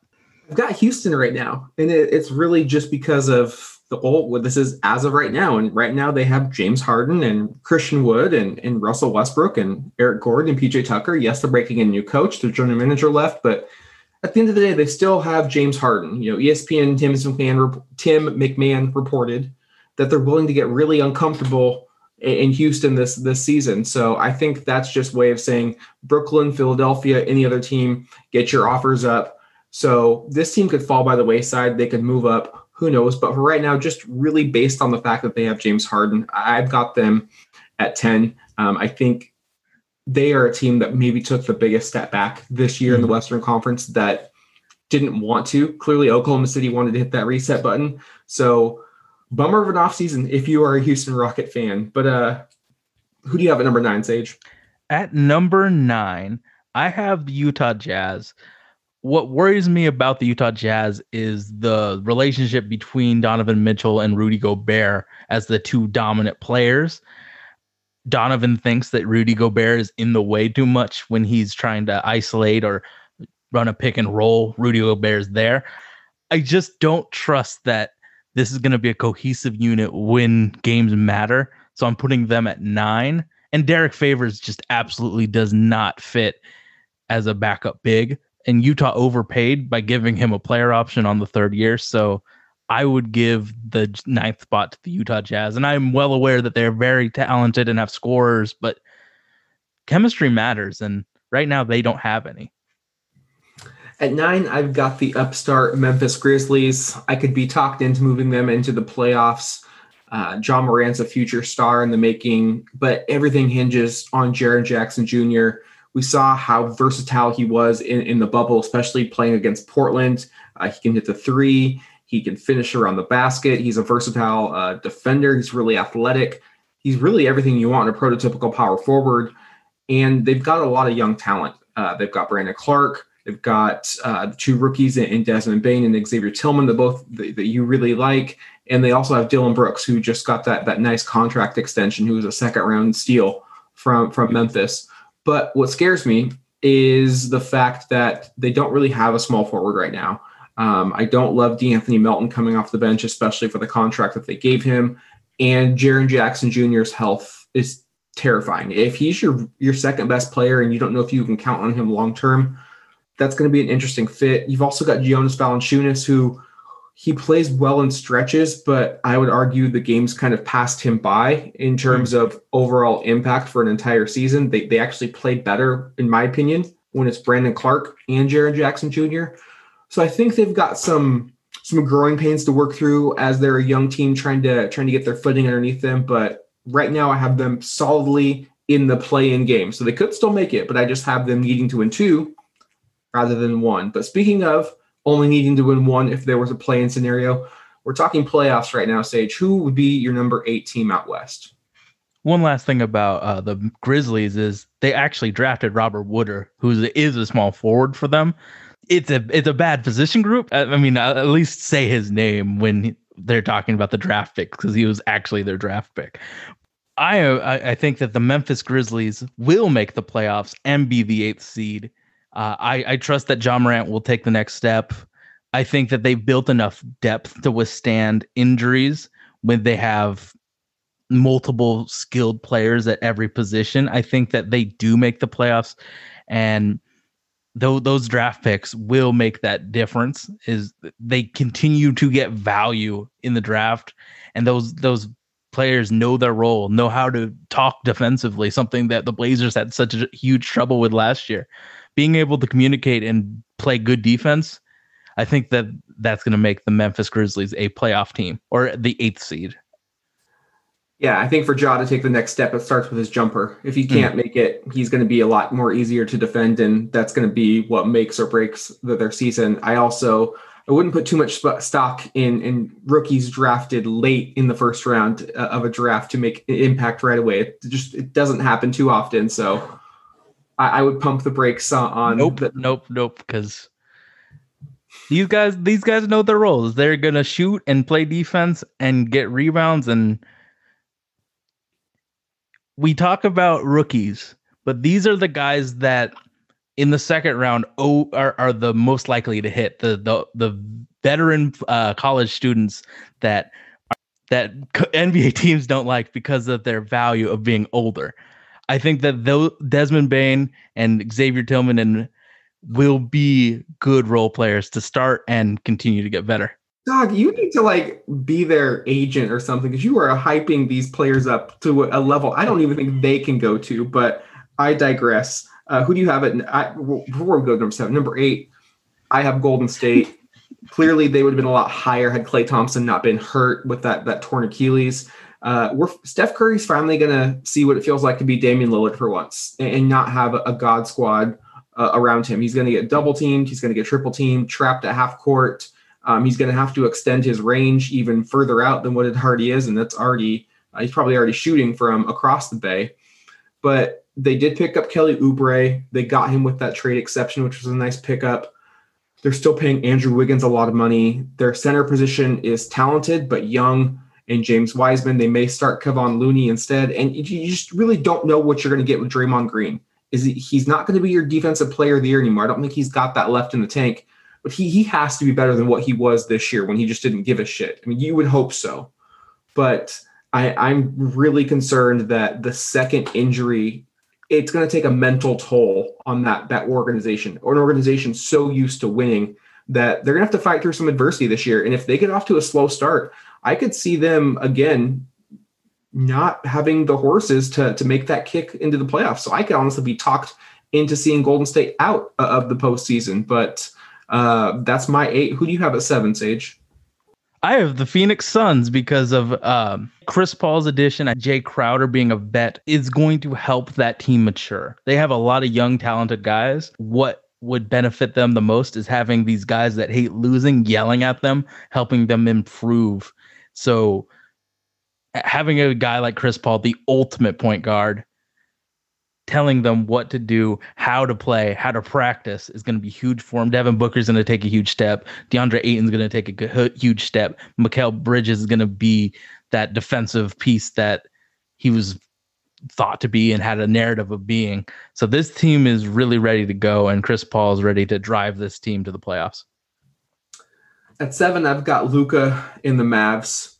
I've got Houston right now, and it's really just because of the old, well, this is as of right now. And right now they have James Harden and Christian Wood and Russell Westbrook and Eric Gordon and PJ Tucker. Yes, they're breaking in a new coach. Their general manager left, but at the end of the day, they still have James Harden. You know, ESPN Tim McMahon reported that they're willing to get really uncomfortable in Houston this season. So I think that's just way of saying Brooklyn, Philadelphia, any other team, get your offers up. So this team could fall by the wayside. They could move up. Who knows? But for right now, just really based on the fact that they have James Harden, I've got them at 10. I think they are a team that maybe took the biggest step back this year in the Western Conference that didn't want to. Clearly, Oklahoma City wanted to hit that reset button. So, bummer of an offseason if you are a Houston Rocket fan. But who do you have at number 9, Sage? At number 9, I have the Utah Jazz. What worries me about the Utah Jazz is the relationship between Donovan Mitchell and Rudy Gobert as the two dominant players. Donovan thinks that Rudy Gobert is in the way too much when he's trying to isolate or run a pick and roll. Rudy Gobert's there. I just don't trust that this is going to be a cohesive unit when games matter. So I'm putting them at 9. And Derek Favors just absolutely does not fit as a backup big. And Utah overpaid by giving him a player option on the 3rd year. So I would give the 9th spot to the Utah Jazz. And I'm well aware that they're very talented and have scorers, but chemistry matters. And right now they don't have any. At 9, I've got the upstart Memphis Grizzlies. I could be talked into moving them into the playoffs. John Morant's a future star in the making, but everything hinges on Jaren Jackson Jr. We saw how versatile he was in the bubble, especially playing against Portland. He can hit the 3. He can finish around the basket. He's a versatile defender. He's really athletic. He's really everything you want in a prototypical power forward. And they've got a lot of young talent. They've got Brandon Clark. They've got the two rookies in Desmond Bain and Xavier Tillman, that you really like. And they also have Dillon Brooks, who just got that nice contract extension, who was a 2nd round steal from Memphis. But what scares me is the fact that they don't really have a small forward right now. I don't love De'Anthony Melton coming off the bench, especially for the contract that they gave him. And Jaren Jackson Jr.'s health is terrifying. If he's your 2nd best player and you don't know if you can count on him long term, that's going to be an interesting fit. You've also got Jonas Valanciunas, who he plays well in stretches, but I would argue the game's kind of passed him by in terms of overall impact for an entire season. They actually play better, in my opinion, when it's Brandon Clark and Jaren Jackson Jr. So I think they've got some growing pains to work through as they're a young team trying to get their footing underneath them. But right now I have them solidly in the play-in game. So they could still make it, but I just have them needing to win 2 rather than 1. But speaking of only needing to win 1 if there was a play-in scenario. We're talking playoffs right now, Sage. Who would be your number 8 team out West? One last thing about the Grizzlies is they actually drafted Robert Woodard, who is a small forward for them. It's a bad position group. I mean, I'll at least say his name when they're talking about the draft pick because he was actually their draft pick. I think that the Memphis Grizzlies will make the playoffs and be the 8th seed. I trust that Ja Morant will take the next step. I think that they've built enough depth to withstand injuries when they have multiple skilled players at every position. I think that they do make the playoffs, and those draft picks will make that difference. Is they continue to get value in the draft, and those players know their role, know how to talk defensively, something that the Blazers had such a huge trouble with last year. Being able to communicate and play good defense, I think that that's going to make the Memphis Grizzlies a playoff team or the 8th seed. Yeah, I think for Ja to take the next step, it starts with his jumper. If he can't make it, he's going to be a lot more easier to defend, and that's going to be what makes or breaks their season. I wouldn't put too much stock in rookies drafted late in the first round of a draft to make an impact right away. It doesn't happen too often, so I would pump the brakes on. Nope, because these guys know their roles. They're going to shoot and play defense and get rebounds, and we talk about rookies, but these are the guys that in the second round are the most likely to hit the veteran college students that NBA teams don't like because of their value of being older. I think that though Desmond Bane and Xavier Tillman and will be good role players to start and continue to get better. Dog, you need to be their agent or something, because you are hyping these players up to a level I don't even think they can go to. But I digress. Who do you have at? Before we go to number 7, number 8, I have Golden State. Clearly, they would have been a lot higher had Klay Thompson not been hurt with that torn Achilles. Steph Curry's finally gonna see what it feels like to be Damian Lillard for once and not have a god squad around him. He's gonna get double teamed. He's gonna get triple teamed. Trapped at half court. He's going to have to extend his range even further out than what it already is, and that's already he's probably already shooting from across the bay. But they did pick up Kelly Oubre. They got him with that trade exception, which was a nice pickup. They're still paying Andrew Wiggins a lot of money. Their center position is talented but young, and James Wiseman. They may start Kevon Looney instead, and you just really don't know what you're going to get with Draymond Green. He's not going to be your defensive player of the year anymore. I don't think he's got that left in the tank. But he has to be better than what he was this year when he just didn't give a shit. I mean, you would hope so. But I'm really concerned that the second injury, it's going to take a mental toll on that organization, or an organization so used to winning that they're going to have to fight through some adversity this year. And if they get off to a slow start, I could see them, again, not having the horses to make that kick into the playoffs. So I could honestly be talked into seeing Golden State out of the postseason. But that's my 8. Who do you have at 7, Sage? I have the Phoenix Suns because of Chris Paul's addition and Jay Crowder being a vet is going to help that team mature. They have a lot of young, talented guys. What would benefit them the most is having these guys that hate losing yelling at them, helping them improve. So having a guy like Chris Paul, the ultimate point guard, telling them what to do, how to play, how to practice is going to be huge for him. Devin Booker is going to take a huge step. DeAndre Ayton's going to take a huge step. Mikal Bridges is going to be that defensive piece that he was thought to be and had a narrative of being. So this team is really ready to go, and Chris Paul is ready to drive this team to the playoffs. At 7, I've got Luka in the Mavs,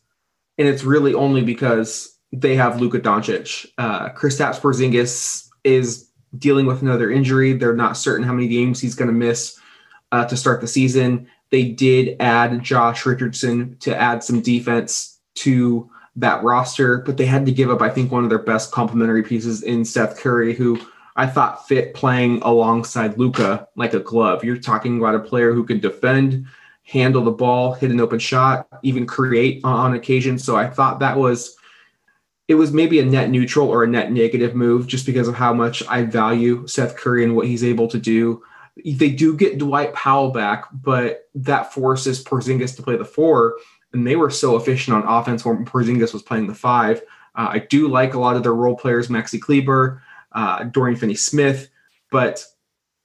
and it's really only because they have Luka Doncic. Kristaps Porzingis is dealing with another injury. They're not certain how many games he's going to miss to start the season. They did add Josh Richardson to add some defense to that roster, but they had to give up, I think, one of their best complementary pieces in Seth Curry, who I thought fit playing alongside Luka like a glove. You're talking about a player who can defend, handle the ball, hit an open shot, even create on occasion. So I thought it was maybe a net neutral or a net negative move just because of how much I value Seth Curry and what he's able to do. They do get Dwight Powell back, but that forces Porzingis to play the 4, and they were so efficient on offense when Porzingis was playing the 5. I do like a lot of their role players, Maxi Kleber, Dorian Finney-Smith, but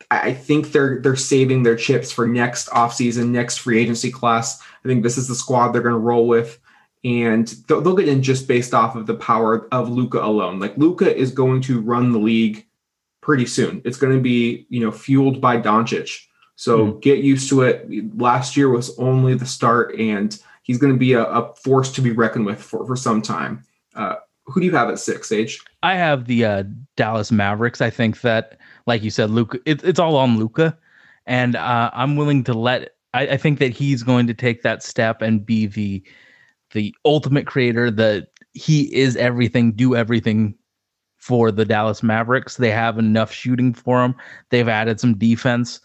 I think they're saving their chips for next offseason, next free agency class. I think this is the squad they're going to roll with. And they'll get in just based off of the power of Luka alone. Like, Luka is going to run the league pretty soon. It's going to be, you know, fueled by Doncic. So get used to it. Last year was only the start, and he's going to be a force to be reckoned with for some time. Who do you have at 6, Sage? I have the Dallas Mavericks. I think that, like you said, Luka, it's all on Luka. And I'm willing to I think that he's going to take that step and be the ultimate creator, that he is everything, do everything for the Dallas Mavericks. They have enough shooting for him. They've added some defense.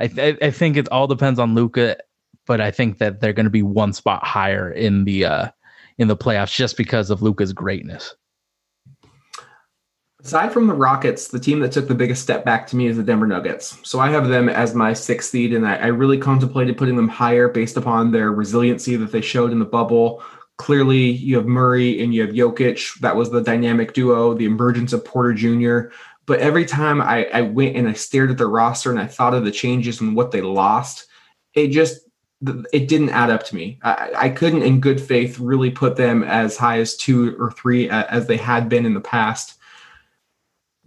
I think it all depends on Luka, but I think that they're going to be one spot higher in the playoffs just because of Luka's greatness. Aside from the Rockets, the team that took the biggest step back to me is the Denver Nuggets. So I have them as my 6th seed, and I really contemplated putting them higher based upon their resiliency that they showed in the bubble. Clearly, you have Murray and you have Jokic. That was the dynamic duo, the emergence of Porter Jr. But every time I went and I stared at the roster and I thought of the changes and what they lost, it didn't add up to me. I couldn't in good faith really put them as high as 2 or 3 as they had been in the past.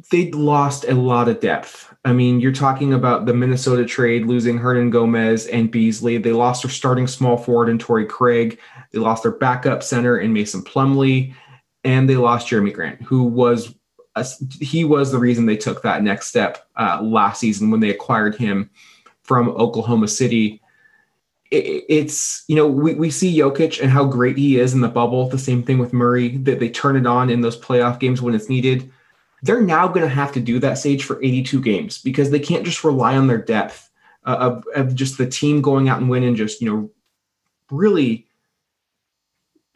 They lost a lot of depth. I mean, you're talking about the Minnesota trade, losing Hernan Gomez and Beasley. They lost their starting small forward in Torrey Craig. They lost their backup center in Mason Plumlee. And they lost Jeremy Grant, who was the reason they took that next step last season when they acquired him from Oklahoma City. It's, you know, we see Jokic and how great he is in the bubble. The same thing with Murray, that they turn it on in those playoff games when it's needed. They're now going to have to do that, Sage, for 82 games, because they can't just rely on their depth of just the team going out and winning, just, you know, really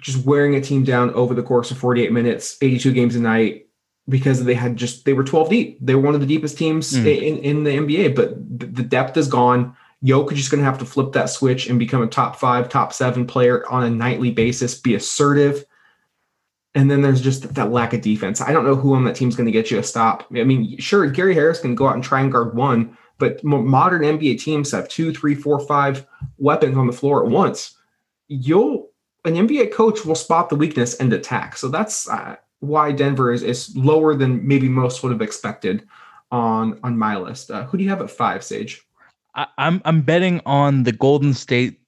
just wearing a team down over the course of 48 minutes, 82 games a night, because they were 12 deep. They were one of the deepest teams in the NBA, but the depth is gone. Jokic is going to have to flip that switch and become a top 5, top 7 player on a nightly basis, be assertive. And then there's just that lack of defense. I don't know who on that team's going to get you a stop. I mean, sure, Gary Harris can go out and try and guard one, but modern NBA teams have 2, 3, 4, 5 weapons on the floor at once. An NBA coach will spot the weakness and attack. So that's why Denver is lower than maybe most would have expected on my list. Who do you have at 5, Sage? I'm betting on the Golden State,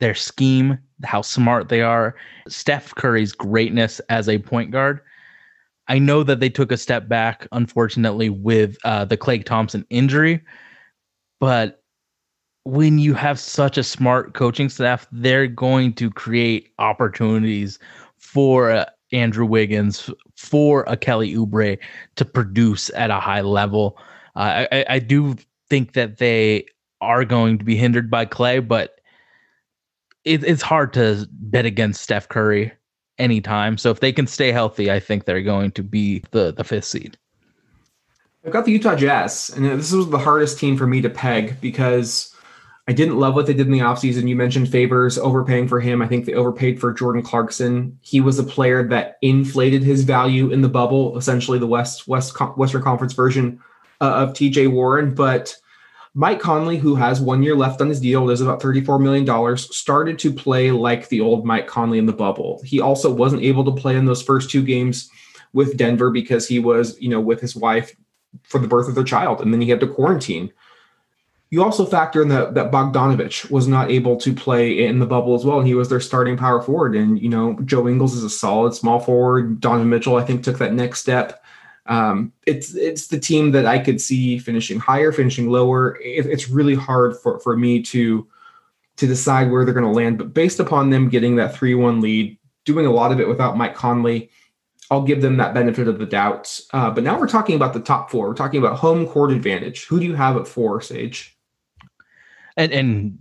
their scheme, how smart they are, Steph Curry's greatness as a point guard. I know that they took a step back, unfortunately, with the Klay Thompson injury, but when you have such a smart coaching staff, they're going to create opportunities for Andrew Wiggins, for a Kelly Oubre to produce at a high level. I do think that they are going to be hindered by Klay, but it's hard to bet against Steph Curry anytime. So if they can stay healthy, I think they're going to be the 5th seed. I've got the Utah Jazz, and this was the hardest team for me to peg because I didn't love what they did in the offseason. You mentioned Favors overpaying for him. I think they overpaid for Jordan Clarkson. He was a player that inflated his value in the bubble, essentially the Western Conference version of TJ Warren. But Mike Conley, who has 1 year left on his deal, is about $34 million, started to play like the old Mike Conley in the bubble. He also wasn't able to play in those first 2 games with Denver because he was, you know, with his wife for the birth of their child, and then he had to quarantine. You also factor in that Bogdanovich was not able to play in the bubble as well, and he was their starting power forward. And, you know, Joe Ingles is a solid small forward. Donovan Mitchell, I think, took that next step. It's the team that I could see finishing higher, finishing lower. It's really hard for me to decide where they're going to land, but based upon them getting that 3-1 lead, doing a lot of it without Mike Conley, I'll give them that benefit of the doubt. But now we're talking about the top 4. We're talking about home court advantage. Who do you have at 4, Sage? And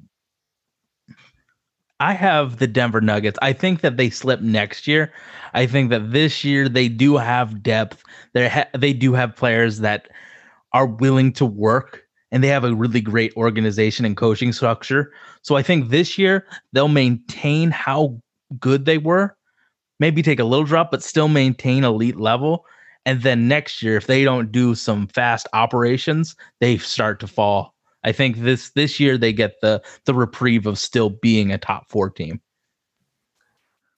I have the Denver Nuggets. I think that they slip next year. I think that this year they do have depth. They do have players that are willing to work, and they have a really great organization and coaching structure. So I think this year they'll maintain how good they were, maybe take a little drop, but still maintain elite level. And then next year, if they don't do some fast operations, they start to fall. I think this year they get the reprieve of still being a top 4 team.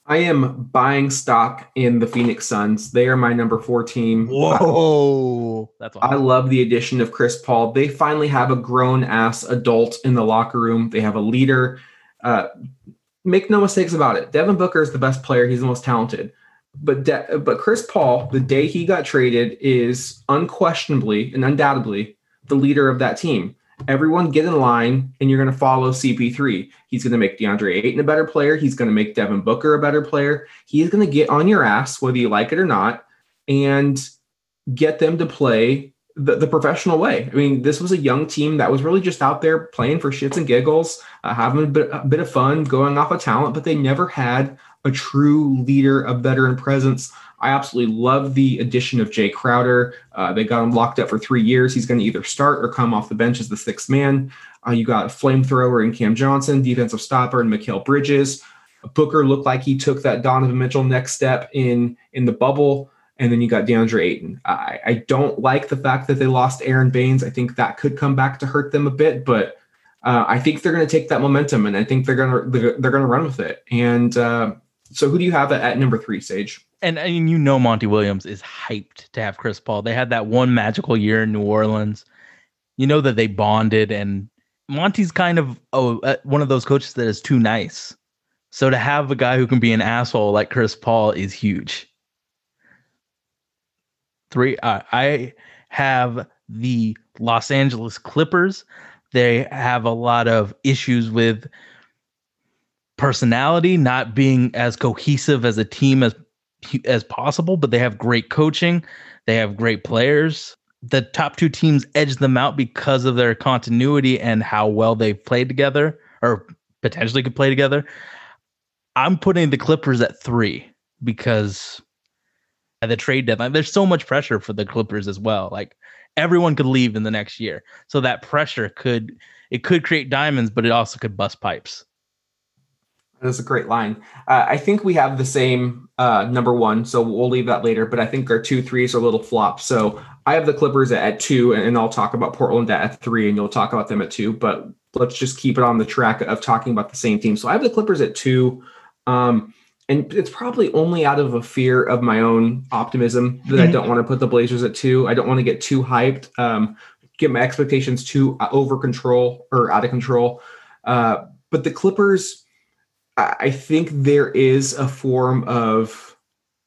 I am buying stock in the Phoenix Suns. They are my number 4 team. Whoa. That's awesome. I love the addition of Chris Paul. They finally have a grown-ass adult in the locker room. They have a leader. Make no mistakes about it. Devin Booker is the best player. He's the most talented. But Chris Paul, the day he got traded, is unquestionably and undoubtedly the leader of that team. Everyone get in line, and you're going to follow CP3. He's going to make DeAndre Ayton a better player. He's going to make Devin Booker a better player. He's going to get on your ass, whether you like it or not, and get them to play the professional way. I mean, this was a young team that was really just out there playing for shits and giggles, having a bit of fun, going off of talent, but they never had a true leader, a veteran presence. I absolutely love the addition of Jay Crowder. They got him locked up for 3 years. He's going to either start or come off the bench as the sixth man. You got a flamethrower in Cam Johnson, defensive stopper in Mikal Bridges. Booker looked like he took that Donovan Mitchell next step in the bubble. And then you got DeAndre Ayton. I don't like the fact that they lost Aaron Baines. I think that could come back to hurt them a bit, but I think they're going to take that momentum, and I think they're going to run with it. And so who do you have at number 3, Sage? And I mean, you know, Monty Williams is hyped to have Chris Paul. They had that one magical year in New Orleans. You know that they bonded, and Monty's kind of one of those coaches that is too nice. So to have a guy who can be an asshole like Chris Paul is huge. 3, I have the Los Angeles Clippers. They have a lot of issues with personality, not being as cohesive as a team as possible, but they have great coaching. They have great players. The top 2 teams edge them out because of their continuity and how well they've played together or potentially could play together. I'm putting the Clippers at 3 because at the trade deadline, there's so much pressure for the Clippers as well. Like everyone could leave in the next year. So that pressure could create diamonds, but it also could bust pipes. That's a great line. I think we have the same number 1, so we'll leave that later. But I think our 2, 3s are little flops. So I have the Clippers at 2, and I'll talk about Portland at 3, and you'll talk about them at 2. But let's just keep it on the track of talking about the same team. So I have the Clippers at 2, and it's probably only out of a fear of my own optimism that I don't want to put the Blazers at 2. I don't want to get too hyped, get my expectations too out of control. But the Clippers, I think there is a form of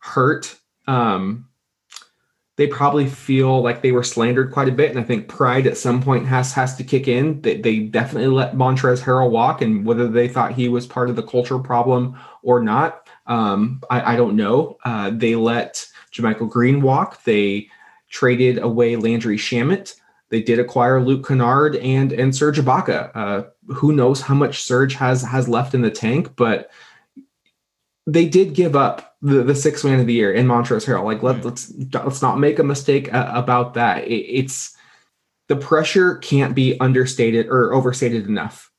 hurt. They probably feel like they were slandered quite a bit, and I think pride at some point has to kick in. They definitely let Montrezl Harrell walk, and whether they thought he was part of the culture problem or not, I don't know. They let JaMychal Green walk. They traded away Landry Shamet. They did acquire Luke Kennard and Serge Ibaka. Who knows how much Serge has left in the tank, but they did give up the sixth man of the year in Montrezl Harrell. Like let's not make a mistake about that. It's the pressure can't be understated or overstated enough.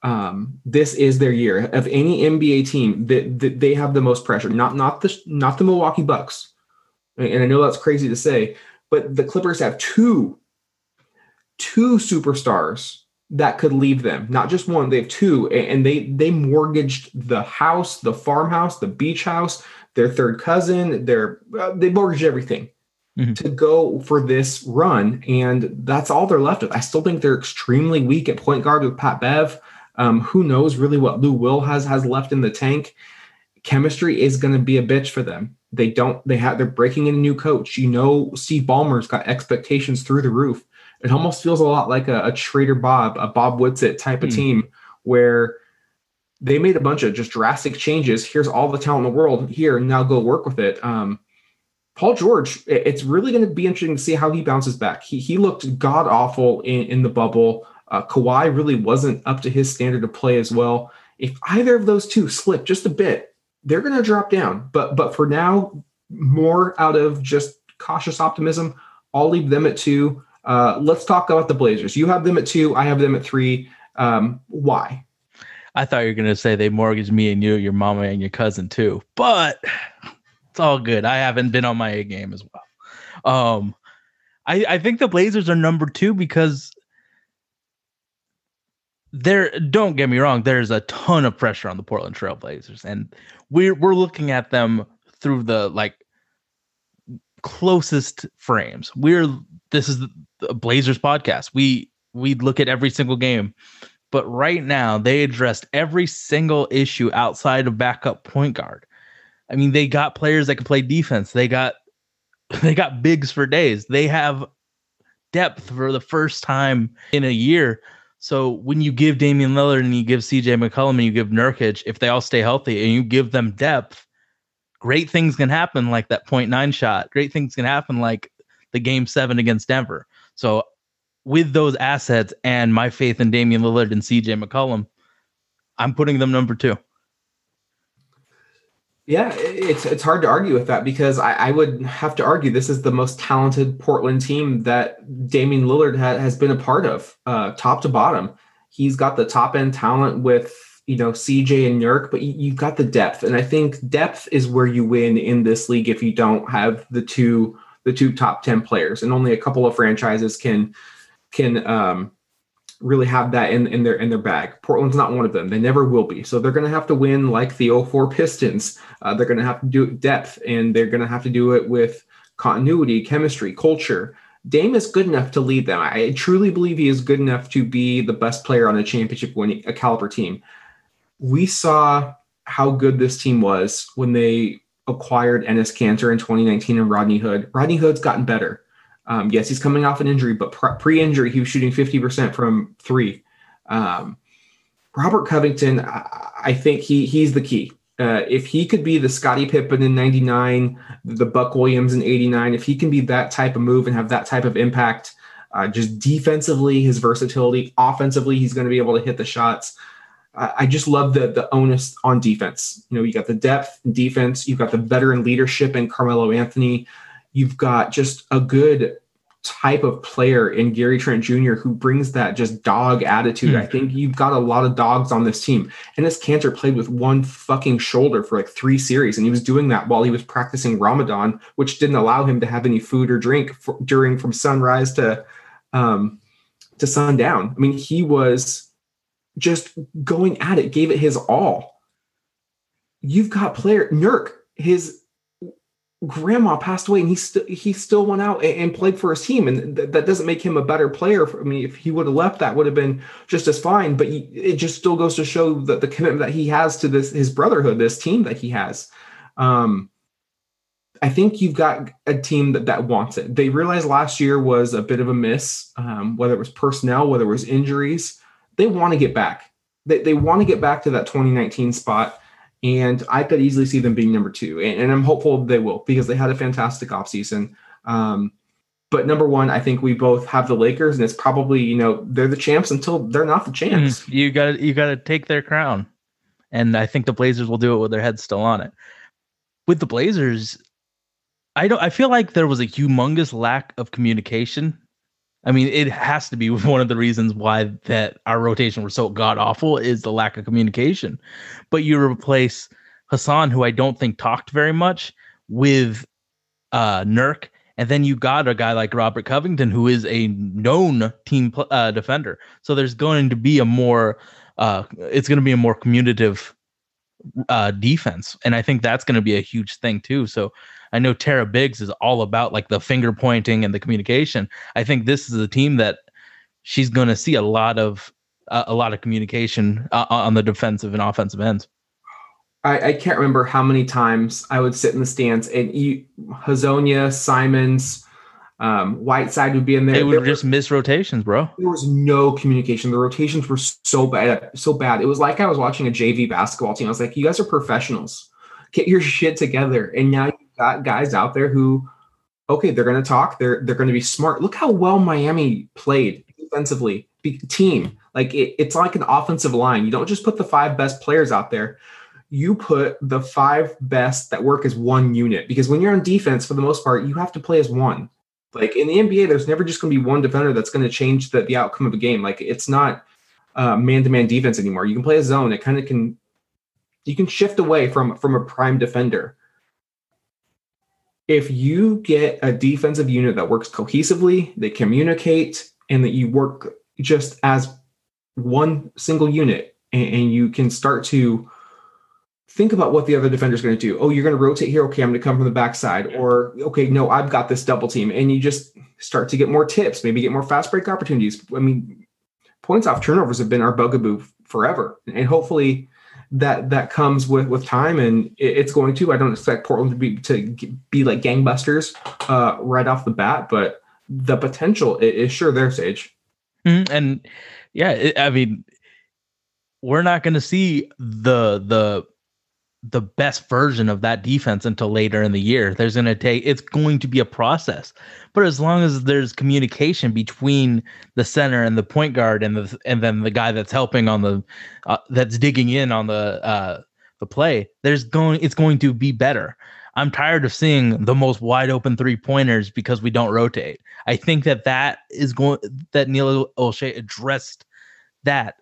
This is their year. Of any NBA team, they have the most pressure. Not the Milwaukee Bucks, and I know that's crazy to say, but the Clippers have two superstars that could leave them. Not just one, they have 2, and they mortgaged the house, the farmhouse, the beach house, their third cousin, they mortgaged everything to go for this run, and that's all they're left with. I still think they're extremely weak at point guard with Pat Bev. Who knows really what Lou Will has left in the tank. Chemistry is going to be a bitch for them. They're breaking in a new coach. You know, Steve Ballmer's got expectations through the roof. It almost feels a lot like a Trader Bob, a Bob Woodsit type of team where they made a bunch of just drastic changes. Here's all the talent in the world here. Now go work with it. Paul George, it's really going to be interesting to see how he bounces back. He looked god awful in the bubble. Kawhi really wasn't up to his standard of play as well. If either of those two slip just a bit, they're going to drop down. But for now, more out of just cautious optimism, I'll leave them at 2. Let's talk about the Blazers. You have them at 2. I have them at 3. Why? I thought you were going to say they mortgaged me and you, your mama and your cousin too, but it's all good. I haven't been on my A game as well. I think the Blazers are number 2 because Don't get me wrong, there's a ton of pressure on the Portland Trail Blazers, and we're looking at them through the closest frames. This is the Blazers podcast. We look at every single game, but right now they addressed every single issue outside of backup point guard. I mean, they got players that can play defense. They got bigs for days. They have depth for the first time in a year. So when you give Damian Lillard and you give CJ McCollum and you give Nurkic, if they all stay healthy and you give them depth, great things can happen, like that .9 shot. Great things can happen, like the Game 7 against Denver. So with those assets and my faith in Damian Lillard and CJ McCollum, I'm putting them number 2. Yeah, it's hard to argue with that, because I would have to argue this is the most talented Portland team that Damian Lillard has been a part of, top to bottom. He's got the top end talent with, CJ and Nurk, but you've got the depth. And I think depth is where you win in this league if you don't have the two top 10 players, and only a couple of franchises can really have that in their bag. Portland's not one of them. They never will be. So they're going to have to win like the 2004 Pistons. They're going to have to do it depth, and they're going to have to do it with continuity, chemistry, culture. Dame is good enough to lead them. I truly believe he is good enough to be the best player on a championship winning a caliber team. We saw how good this team was when they acquired Enes Kanter in 2019 and Rodney Hood. Rodney Hood's gotten better. Yes, he's coming off an injury, but pre-injury, he was shooting 50% from 3. Robert Covington, I think he's the key. If he could be the Scottie Pippen in 99, the Buck Williams in 89, if he can be that type of move and have that type of impact, just defensively, his versatility, offensively, he's going to be able to hit the shots. I just love the onus on defense. You got the depth in defense. You've got the veteran leadership in Carmelo Anthony. You've got just a good type of player in Gary Trent Jr. who brings that just dog attitude. Mm-hmm. I think you've got a lot of dogs on this team. And this Kanter played with one fucking shoulder for 3 series, and he was doing that while he was practicing Ramadan, which didn't allow him to have any food or drink from sunrise to sundown. I mean, he was just going at it, gave it his all. You've got player Nurk, his grandma passed away, and he still went out and played for his team, and that doesn't make him a better player. I mean, if he would have left, that would have been just as fine, but it just still goes to show that the commitment that he has to his brotherhood, this team that he has. I think you've got a team that wants it. They realized last year was a bit of a miss, whether it was personnel, whether it was injuries. They want to get back. They want to get back to that 2019 spot. And I could easily see them being number 2. And I'm hopeful they will, because they had a fantastic offseason. But number 1, I think we both have the Lakers, and it's probably, they're the champs until they're not the champs. Mm, you gotta take their crown. And I think the Blazers will do it with their heads still on it. With the Blazers, I feel like there was a humongous lack of communication. I mean, it has to be one of the reasons why that our rotation was so god-awful is the lack of communication. But you replace Hassan, who I don't think talked very much, with Nurk, and then you got a guy like Robert Covington, who is a known team defender. So there's going to be a more commutative defense, and I think that's going to be a huge thing too. So I know Tara Biggs is all about the finger pointing and the communication. I think this is a team that she's going to see a lot of communication on the defensive and offensive ends. I can't remember how many times I would sit in the stands and Hazonia, Simons, Whiteside would be in there. They were just missed rotations, bro. There was no communication. The rotations were so bad. It was like I was watching a JV basketball team. I was like, you guys are professionals. Get your shit together. And now got guys out there who, okay, they're going to talk. They're going to be smart. Look how well Miami played defensively. Team, it's like an offensive line. You don't just put the 5 best players out there. You put the 5 best that work as one unit, because when you're on defense, for the most part, you have to play as one. In the NBA, there's never just going to be one defender that's going to change the outcome of a game. It's not man-to-man defense anymore. You can play a zone. It kind of can. You can shift away from a prime defender. If you get a defensive unit that works cohesively, they communicate, and that you work just as one single unit, and you can start to think about what the other defender's going to do. Oh, you're going to rotate here. Okay, I'm going to come from the backside. Or, okay, no, I've got this double team. And you just start to get more tips, maybe get more fast break opportunities. I mean, points off turnovers have been our bugaboo forever. And hopefully that comes with time, and it's going to. I don't expect Portland to be like gangbusters right off the bat, but the potential is sure there, Sage. Mm-hmm. And, yeah, I mean, we're not going to see the best version of that defense until later in the year. It's going to be a process, but as long as there's communication between the center and the point guard and then the guy that's helping on the that's digging in on the play, it's going to be better. I'm tired of seeing the most wide open 3-pointers because we don't rotate. I think that Neil Olshey addressed that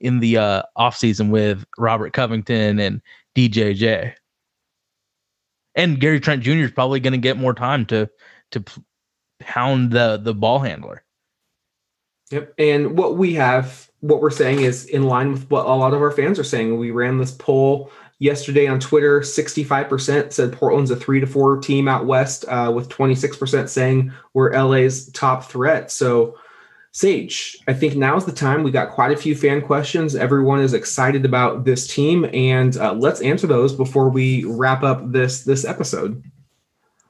in the offseason with Robert Covington and DJJ, and Gary Trent Jr. is probably going to get more time to pound the ball handler. Yep. And what we're saying is in line with what a lot of our fans are saying. We ran this poll yesterday on Twitter. 65% said Portland's a 3-4 team out West, with 26% saying we're LA's top threat. So, Sage, I think now's the time. We got quite a few fan questions. Everyone is excited about this team, and let's answer those before we wrap up this episode.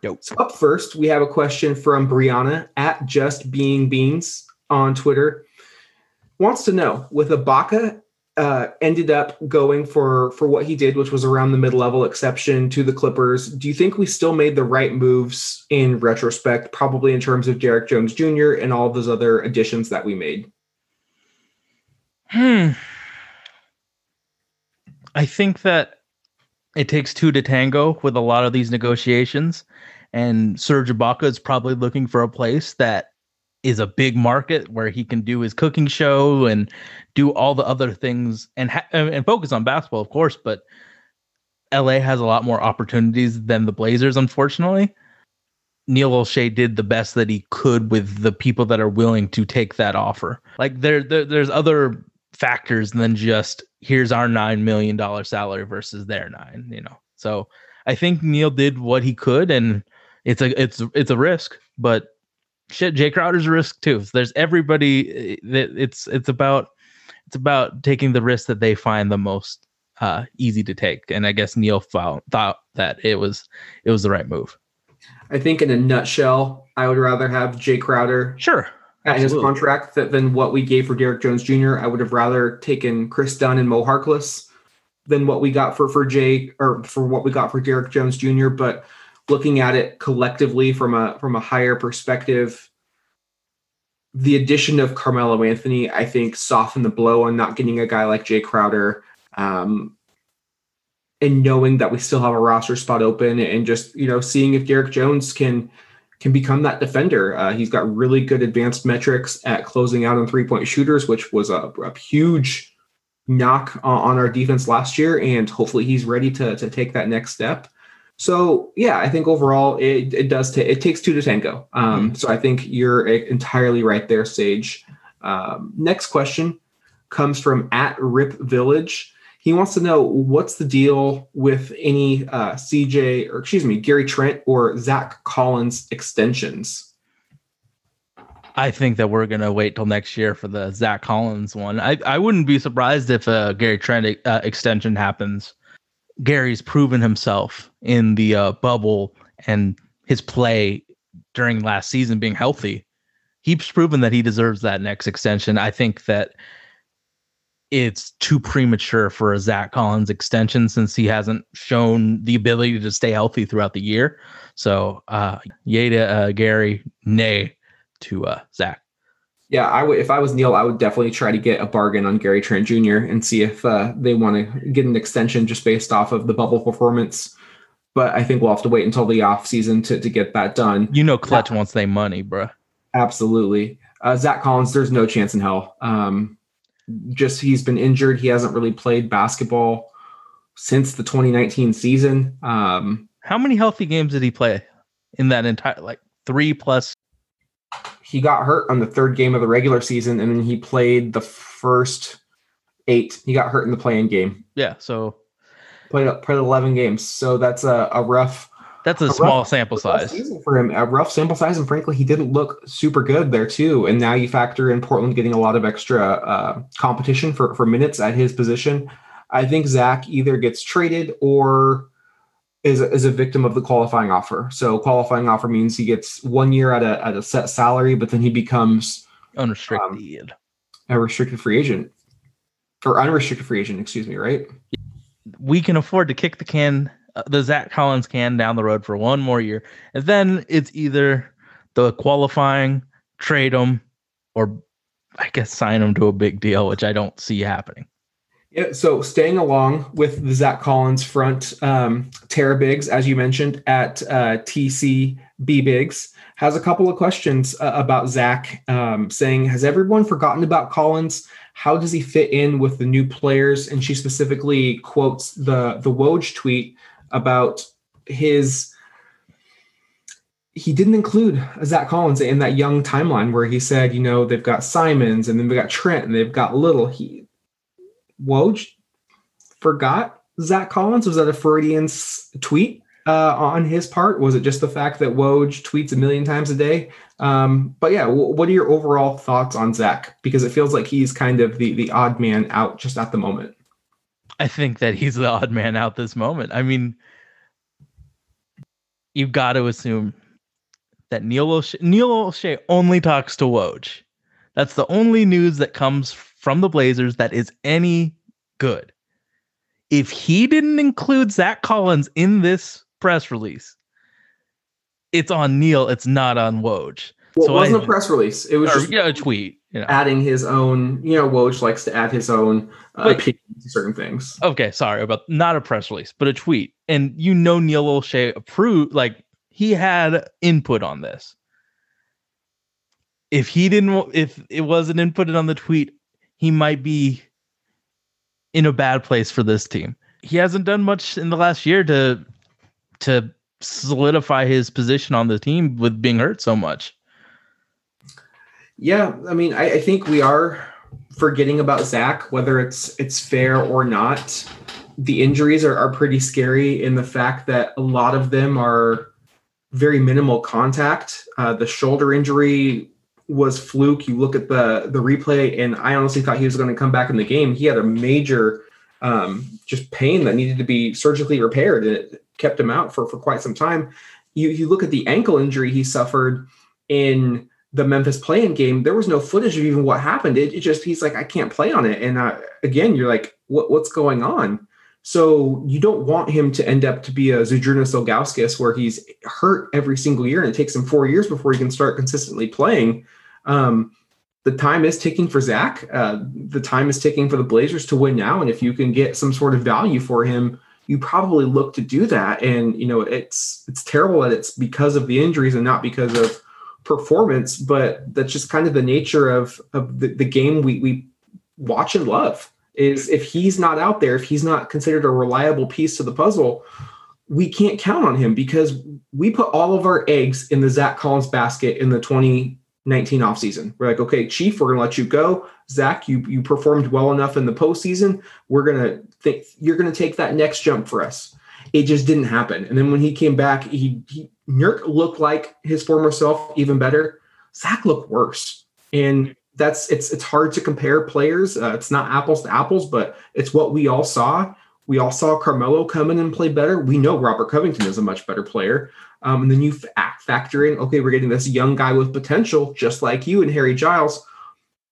Dope. So up first, we have a question from Brianna at Just Being Beans on Twitter. Wants to know, with Ibaka ended up going for what he did, which was around the mid-level exception to the Clippers, do you think we still made the right moves in retrospect, probably in terms of Derek Jones Jr. and all of those other additions that we made? I think that it takes two to tango with a lot of these negotiations, and Serge Ibaka is probably looking for a place that is a big market where he can do his cooking show and do all the other things and focus on basketball, of course, but LA has a lot more opportunities than the Blazers, unfortunately. Neil Olshey did the best that he could with the people that are willing to take that offer. Like there's other factors than just here's our $9 million salary versus their $9, you know? So I think Neil did what he could, and it's a risk, but shit, Jay Crowder's a risk too. There's everybody. It's about taking the risk that they find the most easy to take. And I guess Neil thought that it was the right move. I think in a nutshell, I would rather have Jay Crowder in his contract than what we gave for Derek Jones Jr. I would have rather taken Chris Dunn and Mo Harkless than what we got for Jay, or for what we got for Derek Jones Jr. But looking at it collectively from a higher perspective, the addition of Carmelo Anthony, I think, softened the blow on not getting a guy like Jay Crowder, and knowing that we still have a roster spot open, and just, you know, seeing if Derek Jones can become that defender. He's got really good advanced metrics at closing out on 3-point shooters, which was a huge knock on our defense last year, and hopefully he's ready to take that next step. So, yeah, I think overall it takes two to tango. So I think you're entirely right there, Sage. Next question comes from at Rip Village. He wants to know, what's the deal with any Gary Trent or Zach Collins extensions? I think that we're going to wait till next year for the Zach Collins one. I wouldn't be surprised if a Gary Trent extension happens. Gary's proven himself in the bubble, and his play during last season being healthy, he's proven that he deserves that next extension. I think that it's too premature for a Zach Collins extension since he hasn't shown the ability to stay healthy throughout the year. So yay to Gary, nay to Zach. Yeah, if I was Neil, I would definitely try to get a bargain on Gary Trent Jr. and see if they want to get an extension just based off of the bubble performance. But I think we'll have to wait until the offseason to get that done. You know, Clutch wants their money, bro. Absolutely. Zach Collins, there's no chance in hell. He's been injured. He hasn't really played basketball since the 2019 season. How many healthy games did he play in that entire, like, 3 plus? he got hurt on the third game of the regular season, and then he played the first 8. He got hurt in the play-in game. Yeah, so played 11 games. So that's a rough. That's a small rough sample size season for him. A rough sample size, and frankly, he didn't look super good there too. And now you factor in Portland getting a lot of extra competition for minutes at his position. I think Zach either gets traded or is a victim of the qualifying offer. So qualifying offer means he gets 1 year at a set salary, but then he becomes unrestricted, a restricted free agent or unrestricted free agent. Excuse me. Right. We can afford to kick the Zach Collins can down the road for one more year. And then it's either the qualifying, trade him, or I guess sign him to a big deal, which I don't see happening. Yeah, so staying along with the Zach Collins front, Tara Biggs, as you mentioned, at TCB Biggs, has a couple of questions about Zach, saying, has everyone forgotten about Collins? How does he fit in with the new players? And she specifically quotes the Woj tweet about he didn't include Zach Collins in that young timeline where he said, you know, they've got Simons and then they've got Trent and they've got Little. Woj forgot Zach Collins? Was that a Freudian tweet on his part? Was it just the fact that Woj tweets a million times a day? But yeah, what are your overall thoughts on Zach? Because it feels like he's kind of the odd man out just at the moment. I think that he's the odd man out this moment. I mean, you've got to assume that Neil Olshey only talks to Woj. That's the only news that comes from the Blazers that is any good. If he didn't include Zach Collins in this press release, it's on Neil. It's not on Woj. Well, so it wasn't a press release. It was just a tweet. You know. Adding his own, Woj likes to add his own opinion to certain things. Okay, sorry about not a press release, but a tweet. And Neil Olshey approved, like he had input on this. If he didn't, if it wasn't inputted on the tweet, he might be in a bad place for this team. He hasn't done much in the last year to solidify his position on the team with being hurt so much. Yeah, I mean, I think we are forgetting about Zach, whether it's fair or not. The injuries are pretty scary in the fact that a lot of them are very minimal contact. The shoulder injury was fluke. You look at the replay, and I honestly thought he was going to come back in the game. He had a major just pain that needed to be surgically repaired, and it kept him out for quite some time. You look at the ankle injury he suffered in the Memphis play-in game. There was no footage of even what happened. It just, he's like, I can't play on it. And again, you're like, what's going on? So you don't want him to end up to be a Zdrunas Ilgauskas where he's hurt every single year and it takes him 4 years before he can start consistently playing. The time is ticking for Zach. The time is ticking for the Blazers to win now. And if you can get some sort of value for him, you probably look to do that. And, it's terrible that it's because of the injuries and not because of performance, but that's just kind of the nature of the game we watch and love. Is if he's not out there, if he's not considered a reliable piece to the puzzle, we can't count on him because we put all of our eggs in the Zach Collins basket in the 2019 offseason. We're like, okay, Chief, we're going to let you go. Zach, you performed well enough in the postseason. We're going to think you're going to take that next jump for us. It just didn't happen. And then when he came back, Nurk looked like his former self, even better. Zach looked worse. And it's hard to compare players. It's not apples to apples, but it's what we all saw. We all saw Carmelo come in and play better. We know Robert Covington is a much better player. And then you factor in, okay, we're getting this young guy with potential, just like you and Harry Giles.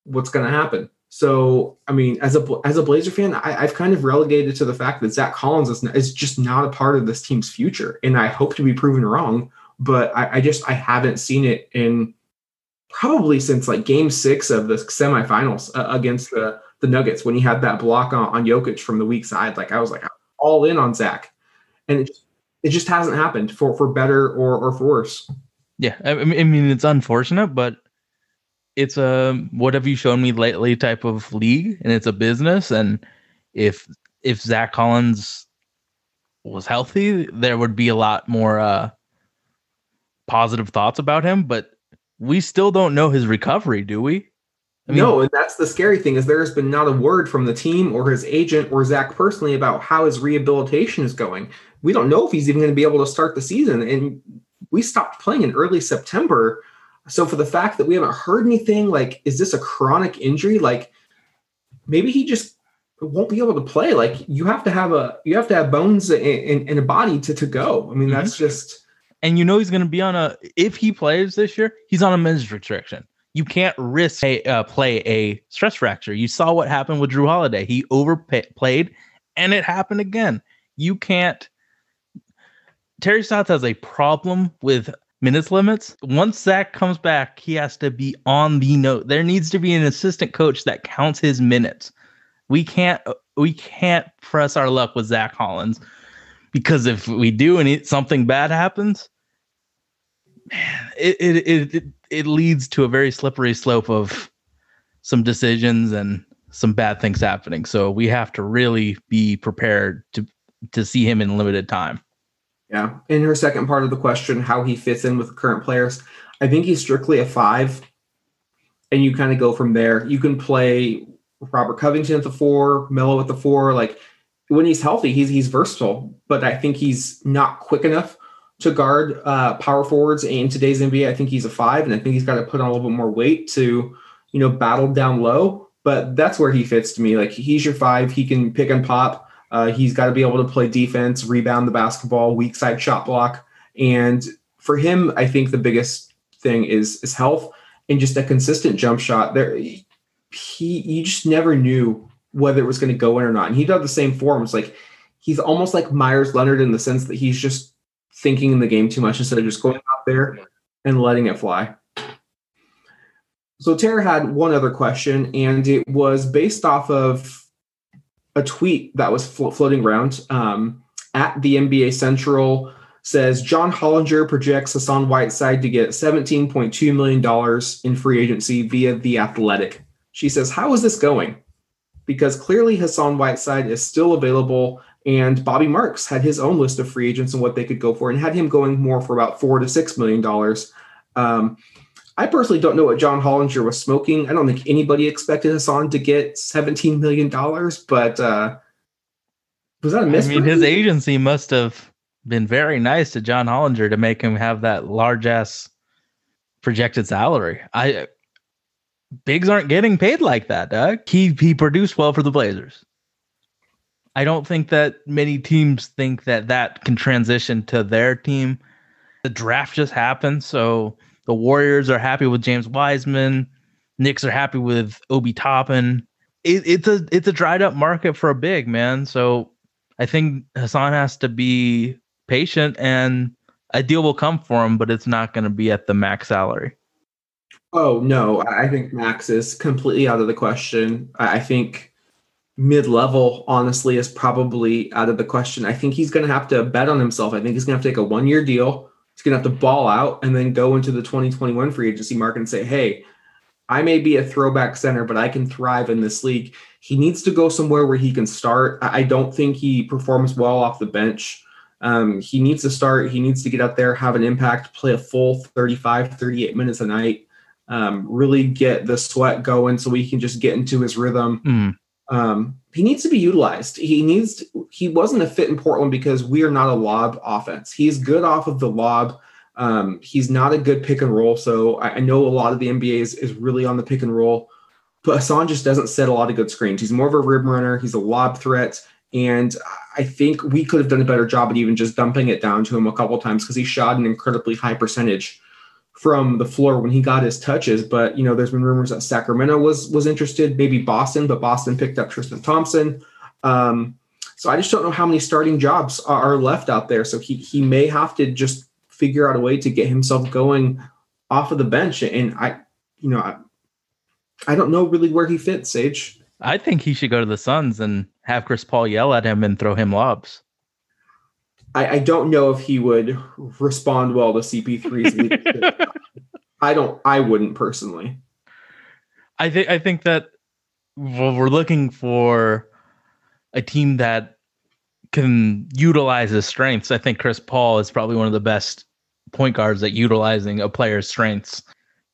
What's going to happen? So, I mean, as a Blazer fan, I've kind of relegated to the fact that Zach Collins is just not a part of this team's future. And I hope to be proven wrong, but I haven't seen it in probably since like game 6 of the semifinals against the Nuggets, when he had that block on Jokic from the weak side. Like I was like all in on Zach, and it just hasn't happened for better or for worse. Yeah. I mean, it's unfortunate, but it's a what have you shown me lately type of league, and it's a business. And if Zach Collins was healthy, there would be a lot more positive thoughts about him. But we still don't know his recovery, do we? I mean, no, and that's the scary thing, is there has been not a word from the team or his agent or Zach personally about how his rehabilitation is going. We don't know if he's even going to be able to start the season, and we stopped playing in early September. So for the fact that we haven't heard anything, like, is this a chronic injury? Like, maybe he just won't be able to play. Like, you have to have bones in a body to go. I mean, that's just. And you know he's going to be on a, if he plays this year, he's on a minutes restriction. You can't risk play a stress fracture. You saw what happened with Drew Holiday. He overplayed, and it happened again. You can't. Terry Stotts has a problem with minutes limits. Once Zach comes back, he has to be on the note. There needs to be an assistant coach that counts his minutes. We can't press our luck with Zach Collins, because if we do and something bad happens, man, it leads to a very slippery slope of some decisions and some bad things happening. So we have to really be prepared to see him in limited time. Yeah. In her second part of the question, how he fits in with current players, I think he's strictly a 5, and you kind of go from there. You can play Robert Covington at the 4, Melo at the 4. Like, when he's healthy, he's versatile, but I think he's not quick enough to guard power forwards in today's NBA. I think he's a 5, and I think he's got to put on a little bit more weight to, you know, battle down low. But that's where he fits to me. Like, he's your 5. He can pick and pop. He's got to be able to play defense, rebound the basketball, weak side shot block. And for him, I think the biggest thing is health and just a consistent jump shot. You just never knew whether it was going to go in or not. And he does the same forms. Like, he's almost like Myers Leonard in the sense that he's just thinking in the game too much instead of just going out there and letting it fly. So Tara had one other question, and it was based off of a tweet that was floating around at the NBA Central. Says John Hollinger projects Hassan Whiteside to get $17.2 million in free agency via The Athletic. She says, how is this going? Because clearly Hassan Whiteside is still available, and Bobby Marks had his own list of free agents and what they could go for, and had him going more for about $4 to $6 million. I personally don't know what John Hollinger was smoking. I don't think anybody expected Hassan to get $17 million, but was that a misprint? I mean, his agency must have been very nice to John Hollinger to make him have that large-ass projected salary. Bigs aren't getting paid like that, Doug. He produced well for the Blazers. I don't think that many teams think that can transition to their team. The draft just happened, so... The Warriors are happy with James Wiseman. Knicks are happy with Obi Toppin. It's a dried up market for a big man. So I think Hassan has to be patient, and a deal will come for him, but it's not going to be at the max salary. Oh, no. I think max is completely out of the question. I think mid-level, honestly, is probably out of the question. I think he's going to have to bet on himself. I think he's going to have to take a one-year deal. He's going to have to ball out and then go into the 2021 free agency market and say, hey, I may be a throwback center, but I can thrive in this league. He needs to go somewhere where he can start. I don't think he performs well off the bench. He needs to start. He needs to get out there, have an impact, play a full 35, 38 minutes a night, really get the sweat going so he can just get into his rhythm. He needs to be utilized. He wasn't a fit in Portland because we are not a lob offense. He's good off of the lob. He's not a good pick and roll. So I know a lot of the NBA is really on the pick and roll, but Hassan just doesn't set a lot of good screens. He's more of a rim runner. He's a lob threat. And I think we could have done a better job at even just dumping it down to him a couple of times, because he shot an incredibly high percentage from the floor when he got his touches. But, you know, there's been rumors that Sacramento was interested, maybe Boston, but Boston picked up Tristan Thompson. So I just don't know how many starting jobs are left out there. So he may have to just figure out a way to get himself going off of the bench. And I don't know really where he fits, Sage. I think he should go to the Suns and have Chris Paul yell at him and throw him lobs. I don't know if he would respond well to CP3's leadership. I wouldn't personally. I think that we're looking for a team that can utilize his strengths. I think Chris Paul is probably one of the best point guards at utilizing a player's strengths.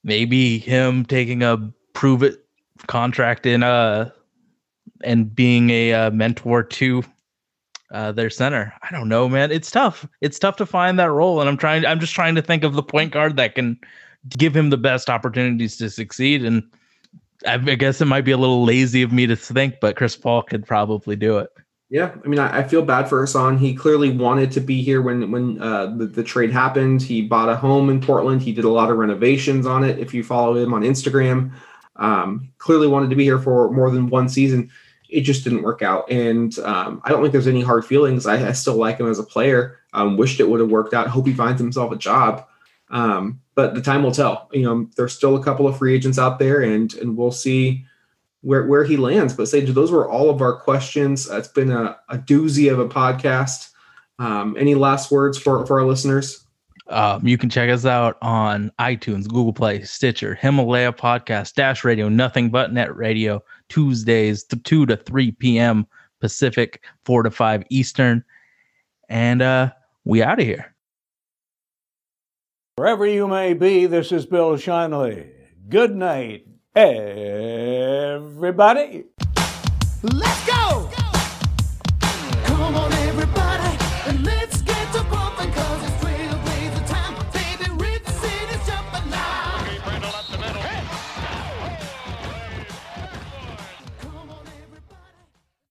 maybe him taking a prove it contract in and being a mentor to their center. I don't know, man. It's tough. It's tough to find that role, and I'm just trying to think of the point guard that can give him the best opportunities to succeed. And I guess it might be a little lazy of me to think, but Chris Paul could probably do it. Yeah, I mean, I feel bad for Hassan. He clearly wanted to be here when the trade happened. He bought a home in Portland. He did a lot of renovations on it. If you follow him on Instagram, clearly wanted to be here for more than one season. It just didn't work out. And I don't think there's any hard feelings. I still like him as a player. Wished it would have worked out. Hope he finds himself a job. But the time will tell. You know, there's still a couple of free agents out there, and we'll see where he lands. But Sage, those were all of our questions. It's been a doozy of a podcast. Any last words for our listeners? You can check us out on iTunes, Google Play, Stitcher, Himalaya Podcast, Dash Radio, Nothing But Net Radio, Tuesdays 2 to 3 p.m. Pacific, 4 to 5 Eastern. And we out of here. Wherever you may be, this is Bill Shinley. Good night, everybody. Let's go!